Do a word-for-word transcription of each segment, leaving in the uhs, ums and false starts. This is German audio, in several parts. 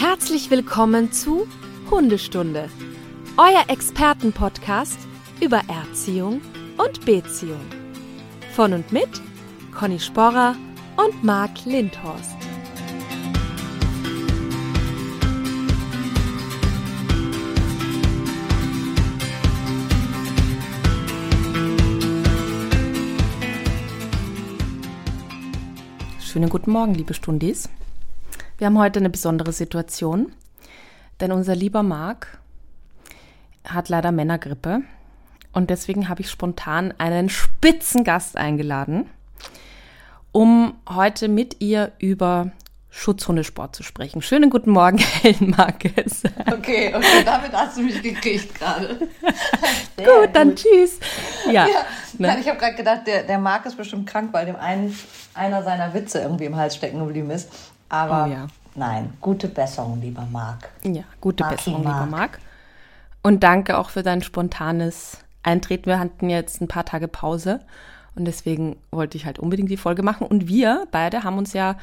Herzlich willkommen zu Hundestunde, euer Expertenpodcast über Erziehung und Beziehung. Von und mit Conny Sporrer und Marc Lindhorst. Schönen guten Morgen, liebe Stundis. Wir haben heute eine besondere Situation, denn unser lieber Marc hat leider Männergrippe und deswegen habe ich spontan einen Spitzengast eingeladen, um heute mit ihr über Schutzhundesport zu sprechen. Schönen guten Morgen, Helen Marcus. Okay, okay, damit hast du mich gekriegt gerade. Gut, dann gut. Tschüss. Ja, ja, ne? Ich habe gerade gedacht, der, der Marc ist bestimmt krank, weil dem einen, einer seiner Witze irgendwie im Hals stecken geblieben ist. Aber oh, ja. Nein, gute Besserung, lieber Marc. Ja, gute Marc Besserung, Marc. lieber Marc. Und danke auch für dein spontanes Eintreten. Wir hatten jetzt ein paar Tage Pause und deswegen wollte ich halt unbedingt die Folge machen. Und wir beide haben uns ja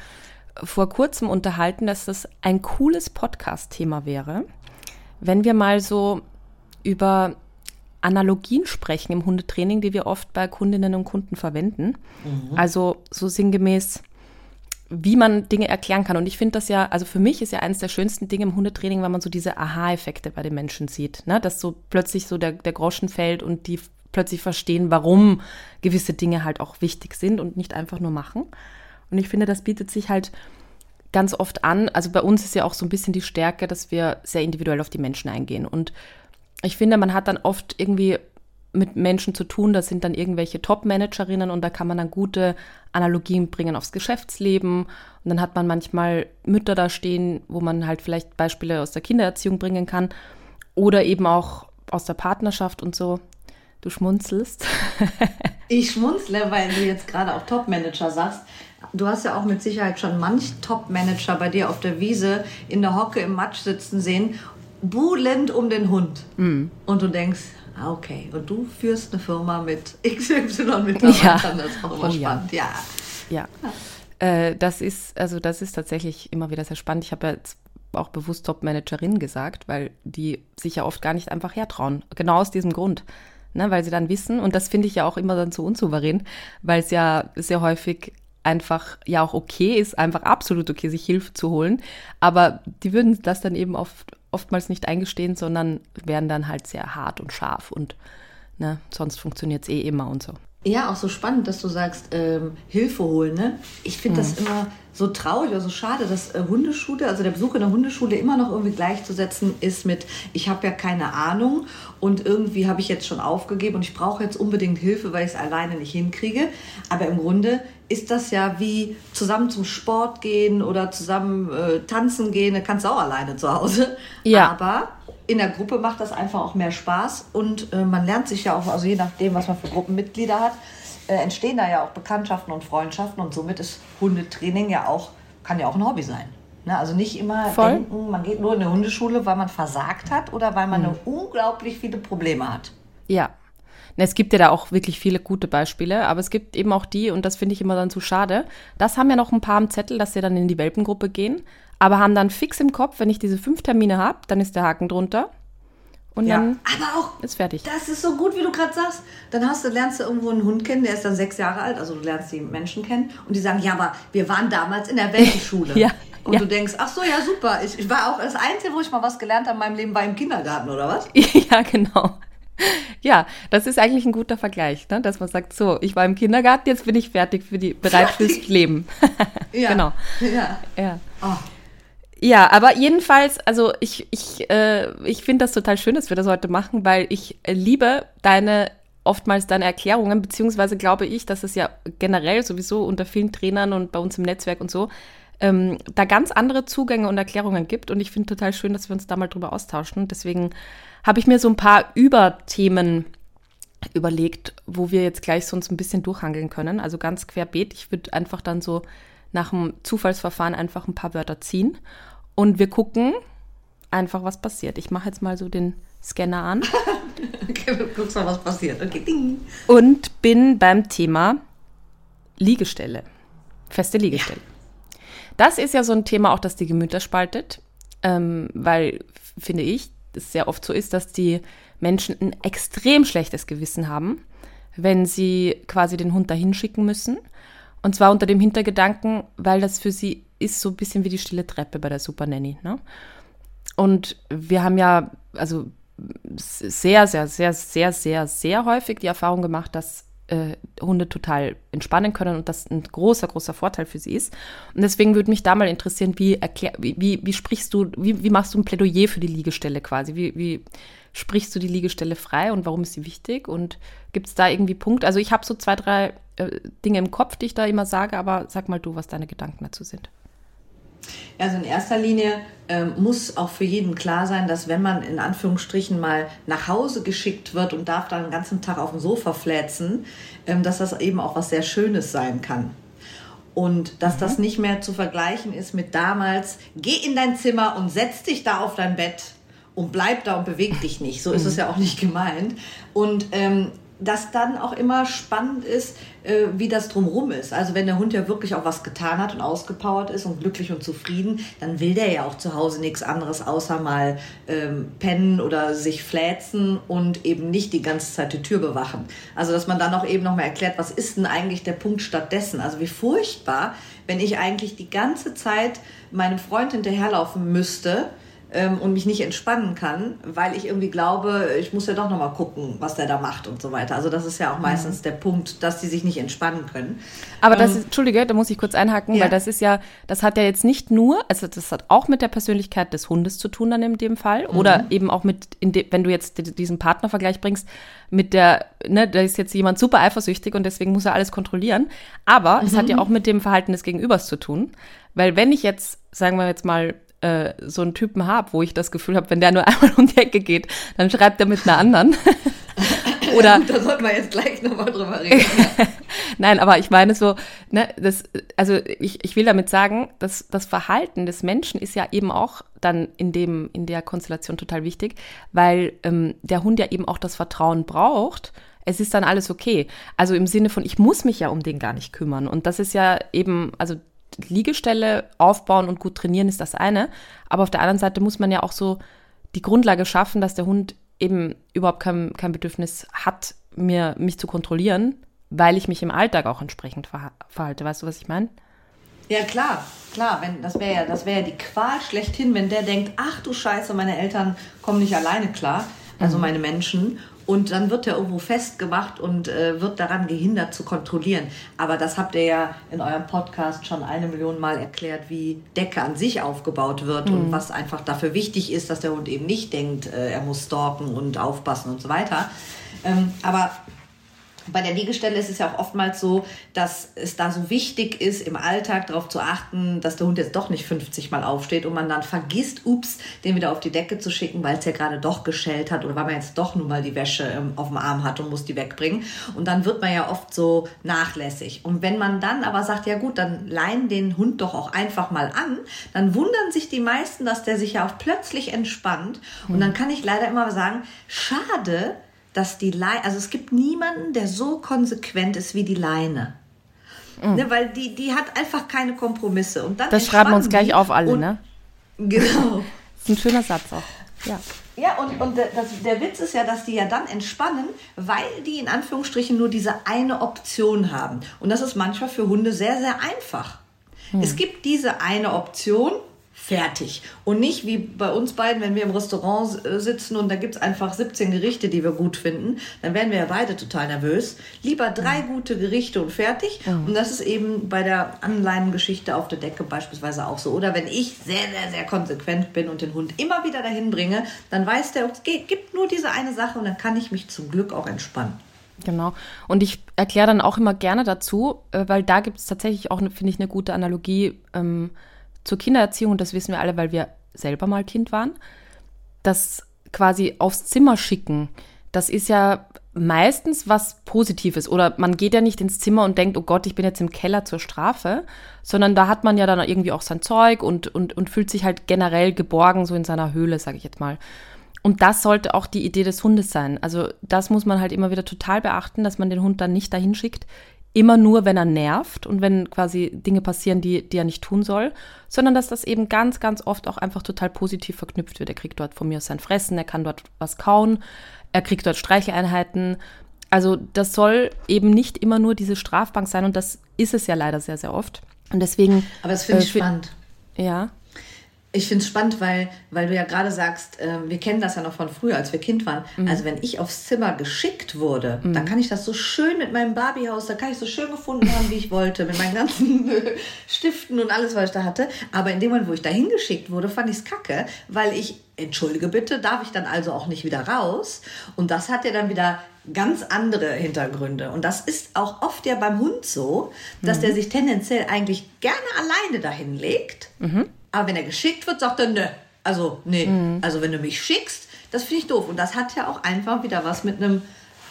vor kurzem unterhalten, dass das ein cooles Podcast-Thema wäre, wenn wir mal so über Analogien sprechen im Hundetraining, die wir oft bei Kundinnen und Kunden verwenden. Mhm. Also so sinngemäß, wie man Dinge erklären kann. Und ich finde das ja, also für mich ist ja eines der schönsten Dinge im Hundetraining, weil man so diese Aha-Effekte bei den Menschen sieht, ne? Dass so plötzlich so der, der Groschen fällt und die plötzlich verstehen, warum gewisse Dinge halt auch wichtig sind und nicht einfach nur machen. Und ich finde, das bietet sich halt ganz oft an. Also bei uns ist ja auch so ein bisschen die Stärke, dass wir sehr individuell auf die Menschen eingehen. Und ich finde, man hat dann oft irgendwie mit Menschen zu tun, das sind dann irgendwelche Top-Managerinnen und da kann man dann gute Analogien bringen aufs Geschäftsleben und dann hat man manchmal Mütter da stehen, wo man halt vielleicht Beispiele aus der Kindererziehung bringen kann oder eben auch aus der Partnerschaft und so. Du schmunzelst. Ich schmunzle, weil du jetzt gerade auch Top-Manager sagst. Du hast ja auch mit Sicherheit schon manch Top-Manager bei dir auf der Wiese in der Hocke im Matsch sitzen sehen, buhlend um den Hund. Mm. Und du denkst, ah, okay. Und du führst eine Firma mit X Y-Mitarbeitern, ja. Das ist auch immer oh, spannend. Ja, ja. ja. Äh, das ist, also das ist tatsächlich immer wieder sehr spannend. Ich habe ja jetzt auch bewusst Top-Managerin gesagt, weil die sich ja oft gar nicht einfach hertrauen. Genau aus diesem Grund, ne? Weil sie dann wissen, und das finde ich ja auch immer dann so unsouverän, weil es ja sehr häufig einfach ja auch okay ist, einfach absolut okay, sich Hilfe zu holen. Aber die würden das dann eben oft oftmals nicht eingestehen, sondern werden dann halt sehr hart und scharf und ne, sonst funktioniert es eh immer und so. Ja, auch so spannend, dass du sagst, ähm, Hilfe holen, ne? Ich finde das mhm. immer so traurig oder so schade, dass äh, Hundeschule, also der Besuch in der Hundeschule immer noch irgendwie gleichzusetzen ist mit, ich habe ja keine Ahnung und irgendwie habe ich jetzt schon aufgegeben und ich brauche jetzt unbedingt Hilfe, weil ich es alleine nicht hinkriege. Aber im Grunde ist das ja wie zusammen zum Sport gehen oder zusammen äh, tanzen gehen, da kannst du auch alleine zu Hause. Ja. Aber in der Gruppe macht das einfach auch mehr Spaß und äh, man lernt sich ja auch, also je nachdem, was man für Gruppenmitglieder hat, äh, entstehen da ja auch Bekanntschaften und Freundschaften und somit ist Hundetraining ja auch, kann ja auch ein Hobby sein. Ne? Also nicht immer Voll. denken, man geht nur in eine Hundeschule, weil man versagt hat oder weil man mhm. eine unglaublich viele Probleme hat. Ja, es gibt ja da auch wirklich viele gute Beispiele, aber es gibt eben auch die, und das finde ich immer dann zu schade, das haben ja noch ein paar am Zettel, dass sie dann in die Welpengruppe gehen, aber haben dann fix im Kopf, wenn ich diese fünf Termine habe, dann ist der Haken drunter und ja. dann aber auch, ist fertig. Das ist so gut, wie du gerade sagst. Dann hast du, lernst du irgendwo einen Hund kennen, der ist dann sechs Jahre alt, also du lernst die Menschen kennen und die sagen, ja, aber wir waren damals in der Welpenschule. ja, und ja. du denkst, ach so, ja, super. Ich, ich war auch das Einzige, wo ich mal was gelernt habe in meinem Leben, war im Kindergarten, oder was? ja, genau. Ja, das ist eigentlich ein guter Vergleich, ne? Dass man sagt, so, ich war im Kindergarten, jetzt bin ich fertig, für die, bereit fürs Leben. ja. Genau. Ja. Ja. Oh. Ja, aber jedenfalls, also ich, ich, äh, ich finde das total schön, dass wir das heute machen, weil ich liebe deine, oftmals deine Erklärungen, beziehungsweise glaube ich, dass es ja generell sowieso unter vielen Trainern und bei uns im Netzwerk und so, ähm, da ganz andere Zugänge und Erklärungen gibt und ich finde total schön, dass wir uns da mal drüber austauschen. Deswegen habe ich mir so ein paar Überthemen überlegt, wo wir jetzt gleich sonst ein bisschen durchhangeln können, also ganz querbeet. Ich würde einfach dann so nach dem Zufallsverfahren einfach ein paar Wörter ziehen und wir gucken einfach, was passiert. Ich mache jetzt mal so den Scanner an. Okay, wir gucken mal, was passiert. Okay, ding. Und bin beim Thema Liegestelle, feste Liegestelle. Ja. Das ist ja so ein Thema auch, das die Gemüter spaltet. ähm, weil, finde ich, es sehr oft so ist, dass die Menschen ein extrem schlechtes Gewissen haben, wenn sie quasi den Hund dahin schicken müssen. Und zwar unter dem Hintergedanken, weil das für sie ist so ein bisschen wie die stille Treppe bei der Supernanny, ne? Und wir haben ja also sehr, sehr, sehr, sehr, sehr, sehr häufig die Erfahrung gemacht, dass äh, Hunde total entspannen können und das ein großer, großer Vorteil für sie ist. Und deswegen würde mich da mal interessieren, wie, erklär, wie, wie, wie sprichst du, wie, wie machst du ein Plädoyer für die Liegestelle quasi? Wie, wie sprichst du die Liegestelle frei und warum ist sie wichtig? Und gibt es da irgendwie Punkte? Also ich habe so zwei, drei äh, Dinge im Kopf, die ich da immer sage, aber sag mal du, was deine Gedanken dazu sind. Also in erster Linie ähm, muss auch für jeden klar sein, dass wenn man in Anführungsstrichen mal nach Hause geschickt wird und darf dann den ganzen Tag auf dem Sofa fläzen, ähm, dass das eben auch was sehr Schönes sein kann. Und dass mhm. das nicht mehr zu vergleichen ist mit damals, geh in dein Zimmer und setz dich da auf dein Bett und bleib da und beweg dich nicht. So mhm. ist es ja auch nicht gemeint. Und ähm, dass dann auch immer spannend ist, äh, wie das drumrum ist. Also wenn der Hund ja wirklich auch was getan hat und ausgepowert ist und glücklich und zufrieden, dann will der ja auch zu Hause nichts anderes, außer mal ähm, pennen oder sich fläzen und eben nicht die ganze Zeit die Tür bewachen. Also dass man dann auch eben nochmal erklärt, was ist denn eigentlich der Punkt stattdessen? Also wie furchtbar, wenn ich eigentlich die ganze Zeit meinem Freund hinterherlaufen müsste, und mich nicht entspannen kann, weil ich irgendwie glaube, ich muss ja doch nochmal gucken, was der da macht und so weiter. Also das ist ja auch meistens mhm. der Punkt, dass die sich nicht entspannen können. Aber das ist, ähm, Entschuldige, da muss ich kurz einhaken, ja. weil das ist ja, das hat ja jetzt nicht nur, also das hat auch mit der Persönlichkeit des Hundes zu tun dann in dem Fall mhm. oder eben auch mit, in de, wenn du jetzt diesen Partnervergleich bringst, mit der, ne, da ist jetzt jemand super eifersüchtig und deswegen muss er alles kontrollieren, aber mhm. es hat ja auch mit dem Verhalten des Gegenübers zu tun, weil wenn ich jetzt, sagen wir jetzt mal, so einen Typen habe, wo ich das Gefühl habe, wenn der nur einmal um die Ecke geht, dann schreibt er mit einer anderen. Oder da sollten wir jetzt gleich nochmal drüber reden. Nein, aber ich meine so, ne, das, also ich, ich will damit sagen, dass das Verhalten des Menschen ist ja eben auch dann in dem, in der Konstellation total wichtig, weil ähm, der Hund ja eben auch das Vertrauen braucht. Es ist dann alles okay. Also im Sinne von, ich muss mich ja um den gar nicht kümmern. Und das ist ja eben, also Liegestelle aufbauen und gut trainieren ist das eine, aber auf der anderen Seite muss man ja auch so die Grundlage schaffen, dass der Hund eben überhaupt kein, kein Bedürfnis hat, mir, mich zu kontrollieren, weil ich mich im Alltag auch entsprechend verha- verhalte. Weißt du, was ich meine? Ja, klar, klar. Wenn, das wäre ja, das wäre ja die Qual schlechthin, wenn der denkt, ach du Scheiße, meine Eltern kommen nicht alleine klar, also mhm. meine Menschen. Und dann wird er irgendwo festgemacht und äh, wird daran gehindert zu kontrollieren. Aber das habt ihr ja in eurem Podcast schon eine Million Mal erklärt, wie Decke an sich aufgebaut wird mhm. und was einfach dafür wichtig ist, dass der Hund eben nicht denkt, äh, er muss stalken und aufpassen und so weiter. Ähm, aber bei der Liegestelle ist es ja auch oftmals so, dass es da so wichtig ist, im Alltag darauf zu achten, dass der Hund jetzt doch nicht fünfzig Mal aufsteht und man dann vergisst, ups, den wieder auf die Decke zu schicken, weil es ja gerade doch geschellt hat oder weil man jetzt doch nun mal die Wäsche ähm, auf dem Arm hat und muss die wegbringen. Und dann wird man ja oft so nachlässig. Und wenn man dann aber sagt, ja gut, dann leinen den Hund doch auch einfach mal an, dann wundern sich die meisten, dass der sich ja auch plötzlich entspannt. Und dann kann ich leider immer sagen, schade, dass die Leine, also es gibt niemanden, der so konsequent ist wie die Leine. Mhm. Ne, weil die, die hat einfach keine Kompromisse. Und dann das schreiben wir uns gleich auf alle, und, ne? Genau. Das ist ein schöner Satz auch. Ja, ja und, und das, der Witz ist ja, dass die ja dann entspannen, weil die in Anführungsstrichen nur diese eine Option haben. Und das ist manchmal für Hunde sehr, sehr einfach. Mhm. Es gibt diese eine Option, fertig. Und nicht wie bei uns beiden, wenn wir im Restaurant sitzen und da gibt es einfach siebzehn Gerichte, die wir gut finden, dann werden wir ja beide total nervös. Lieber drei mhm. gute Gerichte und fertig. Mhm. Und das ist eben bei der Anleinengeschichte auf der Decke beispielsweise auch so. Oder wenn ich sehr, sehr, sehr konsequent bin und den Hund immer wieder dahin bringe, dann weiß der, es gibt nur diese eine Sache und dann kann ich mich zum Glück auch entspannen. Genau. Und ich erkläre dann auch immer gerne dazu, weil da gibt es tatsächlich auch, finde ich, eine gute Analogie, ähm, zur Kindererziehung, und das wissen wir alle, weil wir selber mal Kind waren, das quasi aufs Zimmer schicken, das ist ja meistens was Positives. Oder man geht ja nicht ins Zimmer und denkt, oh Gott, ich bin jetzt im Keller zur Strafe, sondern da hat man ja dann irgendwie auch sein Zeug und, und, und fühlt sich halt generell geborgen, so in seiner Höhle, sage ich jetzt mal. Und das sollte auch die Idee des Hundes sein. Also das muss man halt immer wieder total beachten, dass man den Hund dann nicht dahin schickt, immer nur, wenn er nervt und wenn quasi Dinge passieren, die, die er nicht tun soll, sondern dass das eben ganz, ganz oft auch einfach total positiv verknüpft wird. Er kriegt dort von mir sein Fressen, er kann dort was kauen, er kriegt dort Streicheleinheiten. Also das soll eben nicht immer nur diese Strafbank sein und das ist es ja leider sehr, sehr oft. Und deswegen. Aber das finde ich äh, spannend. Ja. Ich finde es spannend, weil, weil du ja gerade sagst, äh, wir kennen das ja noch von früher, als wir Kind waren. Mhm. Also wenn ich aufs Zimmer geschickt wurde, mhm. dann kann ich das so schön mit meinem Barbiehaus, da kann ich so schön gefunden haben, wie ich wollte, mit meinen ganzen Stiften und alles, was ich da hatte. Aber in dem Moment, wo ich da hingeschickt wurde, fand ich es kacke, weil ich, entschuldige bitte, darf ich dann also auch nicht wieder raus? Und das hat ja dann wieder ganz andere Hintergründe. Und das ist auch oft ja beim Hund so, dass mhm. der sich tendenziell eigentlich gerne alleine dahin legt. Mhm. Aber wenn er geschickt wird, sagt er, nö, also nee, mhm. also wenn du mich schickst, das finde ich doof. Und das hat ja auch einfach wieder was mit einem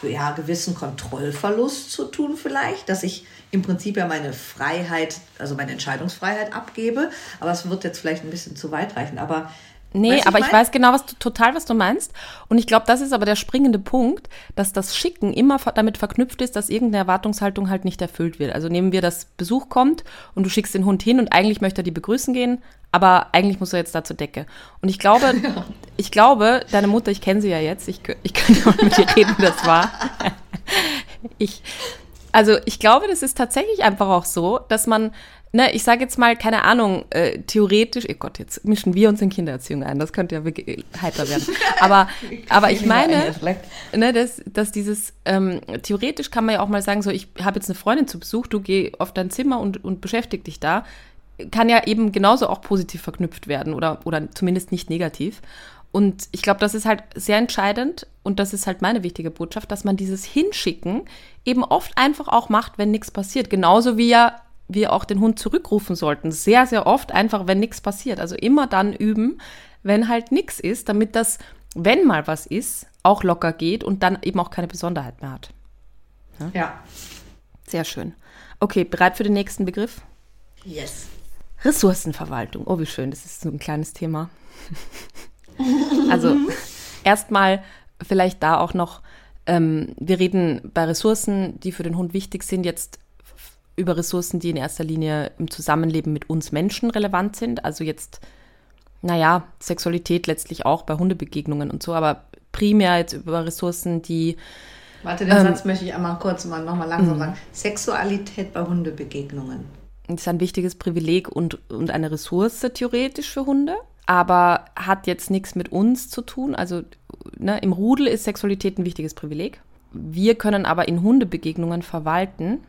ja, gewissen Kontrollverlust zu tun vielleicht, dass ich im Prinzip ja meine Freiheit, also meine Entscheidungsfreiheit abgebe. Aber es wird jetzt vielleicht ein bisschen zu weit reichen. Aber, nee, weißt, aber ich, ich weiß genau, was du, total, was du meinst. Und ich glaube, das ist aber der springende Punkt, dass das Schicken immer damit verknüpft ist, dass irgendeine Erwartungshaltung halt nicht erfüllt wird. Also nehmen wir, dass Besuch kommt und du schickst den Hund hin und eigentlich möchte er die begrüßen gehen, aber eigentlich muss er jetzt da zur Decke. Und ich glaube, ja. ich glaube, deine Mutter, ich kenne sie ja jetzt, ich, ich kann ja mal mit ihr reden, wie das war. Ich, also ich glaube, das ist tatsächlich einfach auch so, dass man, ne, ich sage jetzt mal, keine Ahnung, äh, theoretisch, oh Gott, jetzt mischen wir uns in Kindererziehung ein, das könnte ja heiter werden. Aber, aber ich meine, ne, dass, dass dieses, ähm, theoretisch kann man ja auch mal sagen, so, ich habe jetzt eine Freundin zu Besuch, du geh auf dein Zimmer und, und beschäftig dich da. Kann ja eben genauso auch positiv verknüpft werden oder, oder zumindest nicht negativ. Und ich glaube, das ist halt sehr entscheidend und das ist halt meine wichtige Botschaft, dass man dieses Hinschicken eben oft einfach auch macht, wenn nichts passiert. Genauso wie ja wir auch den Hund zurückrufen sollten. Sehr, sehr oft einfach, wenn nichts passiert. Also immer dann üben, wenn halt nichts ist, damit das, wenn mal was ist, auch locker geht und dann eben auch keine Besonderheit mehr hat. Ja. ja. Sehr schön. Okay, bereit für den nächsten Begriff? Yes. Ressourcenverwaltung. Oh, wie schön, das ist so ein kleines Thema. Also erstmal vielleicht da auch noch, ähm, wir reden bei Ressourcen, die für den Hund wichtig sind, jetzt über Ressourcen, die in erster Linie im Zusammenleben mit uns Menschen relevant sind. Also jetzt, naja, Sexualität letztlich auch bei Hundebegegnungen und so, aber primär jetzt über Ressourcen, die... Warte, den ähm, Satz möchte ich einmal kurz mal, nochmal langsam sagen. Sexualität bei Hundebegegnungen. Das ist ein wichtiges Privileg und, und eine Ressource theoretisch für Hunde, aber hat jetzt nichts mit uns zu tun. Also ne, im Rudel ist Sexualität ein wichtiges Privileg. Wir können aber in Hundebegegnungen verwalten,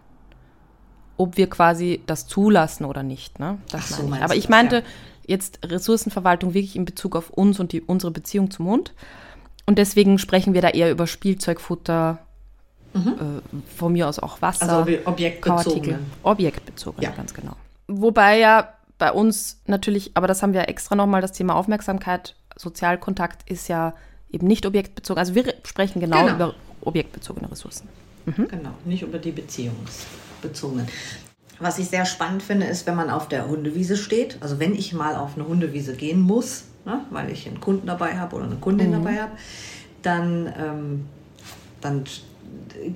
ob wir quasi das zulassen oder nicht. Ne? Das Ach so, meine ich. Aber ich meinte das, ja. jetzt Ressourcenverwaltung wirklich in Bezug auf uns und die, unsere Beziehung zum Hund. Und deswegen sprechen wir da eher über Spielzeug, Futter, mhm. äh, von mir aus auch Wasser. Also objektbezogene. Objektbezogene, ja. ganz genau. Wobei ja bei uns natürlich, aber das haben wir extra nochmal, das Thema Aufmerksamkeit, Sozialkontakt ist ja eben nicht objektbezogen. Also wir sprechen genau, genau. über objektbezogene Ressourcen. Mhm. Genau, nicht über die beziehungsbezogenen. Was ich sehr spannend finde, ist, wenn man auf der Hundewiese steht, also wenn ich mal auf eine Hundewiese gehen muss, ne, weil ich einen Kunden dabei habe oder eine Kundin mhm. dabei habe, dann, ähm, dann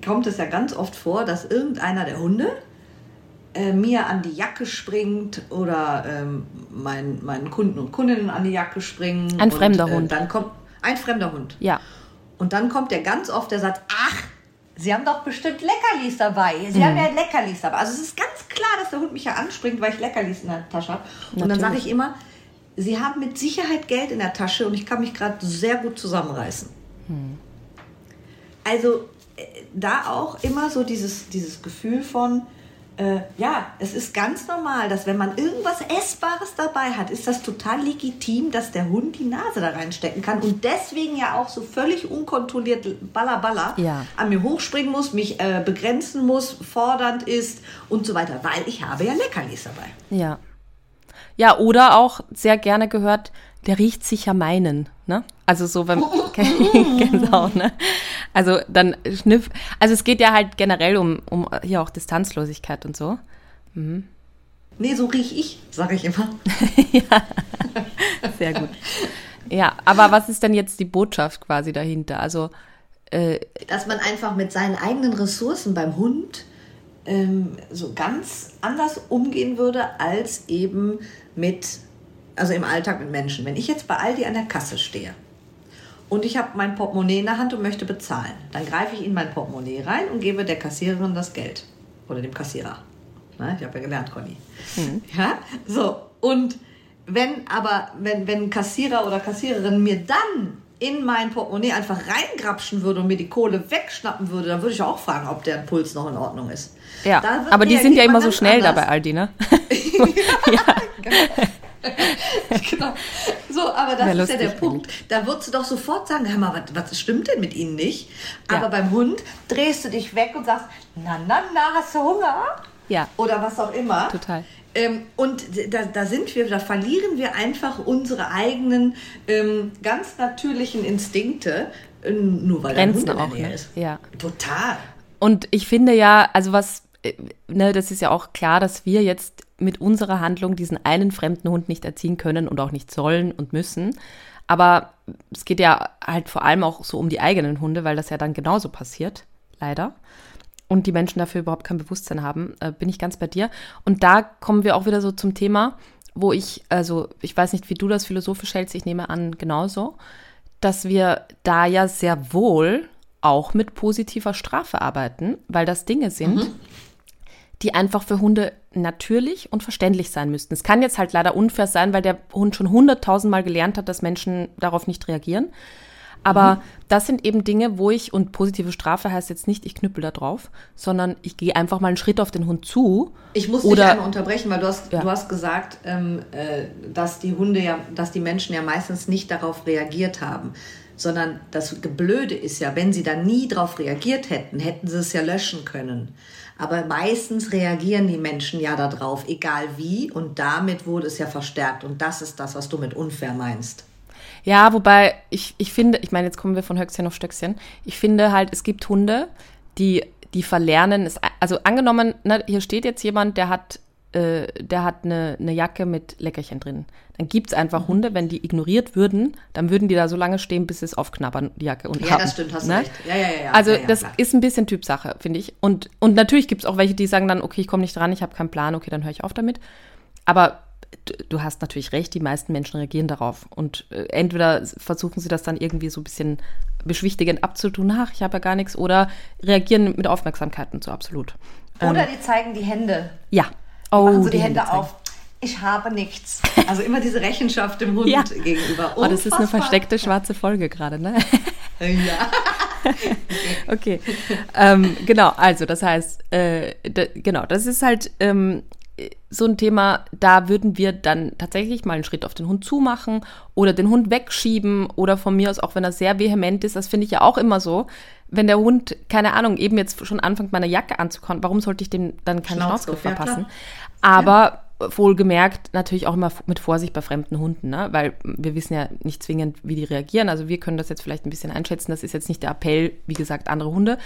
kommt es ja ganz oft vor, dass irgendeiner der Hunde äh, mir an die Jacke springt oder ähm, mein, meinen Kunden und Kundinnen an die Jacke springen. Ein fremder und, äh, Hund. Dann kommt, ein fremder Hund. Ja. Und dann kommt ja ganz oft der Satz, ach, Sie haben doch bestimmt Leckerlis dabei. Sie mhm. haben ja Leckerlis dabei. Also es ist ganz klar, dass der Hund mich ja anspringt, weil ich Leckerlis in der Tasche habe. Und Natürlich. Dann sage ich immer, Sie haben mit Sicherheit Geld in der Tasche und ich kann mich gerade sehr gut zusammenreißen. Mhm. Also da auch immer so dieses, dieses Gefühl von, äh, ja, es ist ganz normal, dass wenn man irgendwas Essbares dabei hat, ist das total legitim, dass der Hund die Nase da reinstecken kann und deswegen ja auch so völlig unkontrolliert balla balla ja. an mir hochspringen muss, mich äh, begrenzen muss, fordernd ist und so weiter, weil ich habe ja Leckerlis dabei. Ja, ja oder auch sehr gerne gehört, der riecht sicher meinen, ne? Also so beim genau, ne? Also dann schniff. Also es geht ja halt generell um, um hier auch Distanzlosigkeit und so. Mhm. Nee, so riech ich, sage ich immer. Ja, sehr gut. Ja, aber was ist denn jetzt die Botschaft quasi dahinter? Also äh, dass man einfach mit seinen eigenen Ressourcen beim Hund ähm, so ganz anders umgehen würde als eben mit, also im Alltag mit Menschen. Wenn ich jetzt bei Aldi an der Kasse stehe und ich habe mein Portemonnaie in der Hand und möchte bezahlen, dann greife ich in mein Portemonnaie rein und gebe der Kassiererin das Geld oder dem Kassierer. Ne? Ich habe ja gelernt, Conny. Mhm. Ja, so. Und wenn aber, wenn, wenn Kassierer oder Kassiererin mir dann in mein Portemonnaie einfach reingrapschen würde und mir die Kohle wegschnappen würde, dann würde ich auch fragen, ob der Puls noch in Ordnung ist. Ja, aber die sind ja immer so schnell dabei, Aldi, ne? Ja, genau. Genau. So, aber das ist ja der Punkt. Da würdest du doch sofort sagen, hör mal, was, was stimmt denn mit Ihnen nicht? Aber ja. beim Hund drehst du dich weg und sagst, na, na, na, hast du Hunger? Ja. Oder was auch immer. Total. Ähm, und da, da sind wir, da verlieren wir einfach unsere eigenen ähm, ganz natürlichen Instinkte, äh, nur weil Grenzen der Hund auch in der Nähe ist. Ja. Total. Und ich finde ja, also was, äh, ne, das ist ja auch klar, dass wir jetzt mit unserer Handlung diesen einen fremden Hund nicht erziehen können und auch nicht sollen und müssen. Aber es geht ja halt vor allem auch so um die eigenen Hunde, weil das ja dann genauso passiert, leider. Und die Menschen dafür überhaupt kein Bewusstsein haben, äh, bin ich ganz bei dir. Und da kommen wir auch wieder so zum Thema, wo ich, also ich weiß nicht, wie du das philosophisch hältst, ich nehme an, genauso, dass wir da ja sehr wohl auch mit positiver Strafe arbeiten, weil das Dinge sind, mhm. die einfach für Hunde natürlich und verständlich sein müssten. Es kann jetzt halt leider unfair sein, weil der Hund schon hunderttausendmal gelernt hat, dass Menschen darauf nicht reagieren. Aber mhm. das sind eben Dinge, wo ich, und positive Strafe heißt jetzt nicht, ich knüppel da drauf, sondern ich gehe einfach mal einen Schritt auf den Hund zu. Ich muss oder, dich einmal unterbrechen, weil du hast, ja. du hast gesagt, ähm, äh, dass die Hunde ja, dass die Menschen ja meistens nicht darauf reagiert haben. Sondern das Geblöde ist ja, wenn sie da nie drauf reagiert hätten, hätten sie es ja löschen können. Aber meistens reagieren die Menschen ja darauf, egal wie, und damit wurde es ja verstärkt. Und das ist das, was du mit unfair meinst. Ja, wobei ich, ich finde, ich meine, jetzt kommen wir von Höchstchen auf Stöckchen. Ich finde halt, es gibt Hunde, die, die verlernen es. Also angenommen, ne, hier steht jetzt jemand, der hat, äh, der hat eine, eine Jacke mit Leckerchen drin. Dann gibt es einfach Hunde, wenn die ignoriert würden, dann würden die da so lange stehen, bis sie es aufknabbern, die Jacke. Und ja, haben, das stimmt, hast du ne? recht. Ja, ja, ja, ja, also ja, ja, das klar. ist ein bisschen Typsache, finde ich. Und, und natürlich gibt es auch welche, die sagen dann, okay, ich komme nicht dran, ich habe keinen Plan, okay, dann höre ich auf damit. Aber du hast natürlich recht, die meisten Menschen reagieren darauf. Und äh, entweder versuchen sie das dann irgendwie so ein bisschen beschwichtigend abzutun, ach, ich habe ja gar nichts, oder reagieren mit Aufmerksamkeit und so, absolut. Oder ähm, die zeigen die Hände. Ja. Oh, die machen so die, die Hände, Hände auf. Ich habe nichts. Also immer diese Rechenschaft dem Hund ja. gegenüber. Unfassbar. Oh, das ist eine versteckte schwarze Folge gerade, ne? Ja. Okay. ähm, genau, also das heißt, äh, d- genau, das ist halt... Ähm, so ein Thema, da würden wir dann tatsächlich mal einen Schritt auf den Hund zumachen oder den Hund wegschieben oder von mir aus, auch wenn er sehr vehement ist, das finde ich ja auch immer so, wenn der Hund, keine Ahnung, eben jetzt schon anfängt, meine Jacke anzukauen, warum sollte ich dem dann keinen Schnauzgriff verpassen? Ja, aber ja. wohlgemerkt natürlich auch immer mit Vorsicht bei fremden Hunden, ne? Weil wir wissen ja nicht zwingend, wie die reagieren, also wir können das jetzt vielleicht ein bisschen einschätzen, das ist jetzt nicht der Appell, wie gesagt, andere Hunde,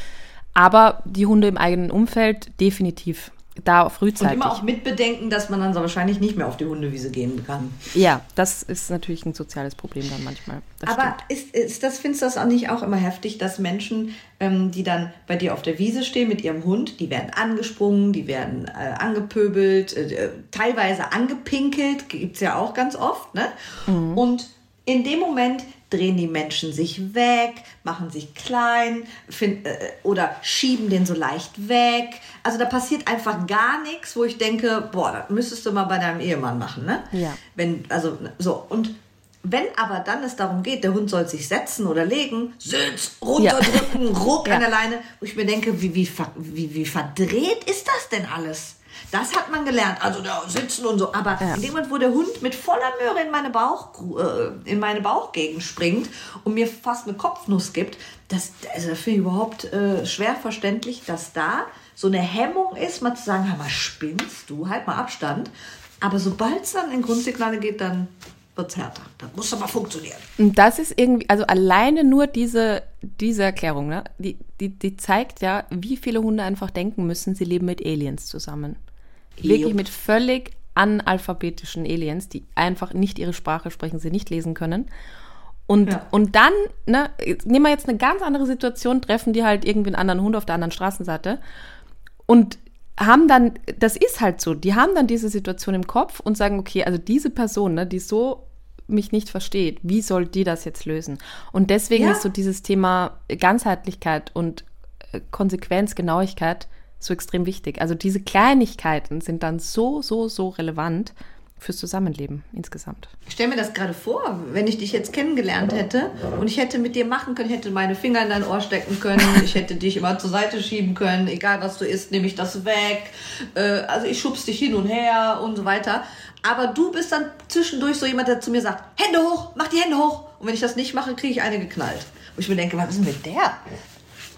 aber die Hunde im eigenen Umfeld definitiv da frühzeitig. Und immer auch mitbedenken, dass man dann so wahrscheinlich nicht mehr auf die Hundewiese gehen kann. Ja, das ist natürlich ein soziales Problem dann manchmal. Das Aber ist, ist das, findest du das auch nicht auch immer heftig, dass Menschen, ähm, die dann bei dir auf der Wiese stehen mit ihrem Hund, die werden angesprungen, die werden äh, angepöbelt, äh, teilweise angepinkelt, gibt es ja auch ganz oft, ne? Mhm. Und in dem Moment drehen die Menschen sich weg, machen sich klein find, äh, oder schieben den so leicht weg. Also da passiert einfach gar nichts, wo ich denke, boah, das müsstest du mal bei deinem Ehemann machen, ne? Ja. Wenn, also, so. Und wenn aber dann es darum geht, der Hund soll sich setzen oder legen, sitz, runterdrücken, ja. ruck ja. an der Leine, wo ich mir denke, wie, wie, wie, wie verdreht ist das denn alles? Das hat man gelernt, also da sitzen und so. Aber ja. in dem Moment, wo der Hund mit voller Möhre in meine, Bauch, äh, in meine Bauchgegend springt und mir fast eine Kopfnuss gibt, das, also das finde ich überhaupt äh, schwer verständlich, dass da so eine Hemmung ist, mal zu sagen, hör mal, spinnst du, halt mal Abstand. Aber sobald es dann in Grundsignale geht, dann wird es härter. Das muss aber funktionieren. Und das ist irgendwie, also alleine nur diese, diese Erklärung, ne? die, die, die zeigt ja, wie viele Hunde einfach denken müssen, sie leben mit Aliens zusammen. Wirklich mit völlig analphabetischen Aliens, die einfach nicht ihre Sprache sprechen, sie nicht lesen können. Und, ja. und dann, ne, nehmen wir jetzt eine ganz andere Situation, treffen die halt irgendwie einen anderen Hund auf der anderen Straßenseite. Und haben dann, das ist halt so, die haben dann diese Situation im Kopf und sagen, okay, also diese Person, ne, die so mich nicht versteht, wie soll die das jetzt lösen? Und deswegen ja. ist so dieses Thema Ganzheitlichkeit und Konsequenz, Genauigkeit so extrem wichtig. Also diese Kleinigkeiten sind dann so, so, so relevant fürs Zusammenleben insgesamt. Ich stelle mir das gerade vor, wenn ich dich jetzt kennengelernt hätte und ich hätte mit dir machen können, ich hätte meine Finger in dein Ohr stecken können, ich hätte dich immer zur Seite schieben können, egal was du isst, nehme ich das weg, also ich schubst dich hin und her und so weiter. Aber du bist dann zwischendurch so jemand, der zu mir sagt, Hände hoch, mach die Hände hoch. Und wenn ich das nicht mache, kriege ich eine geknallt. Und ich mir denke, was ist denn mit der?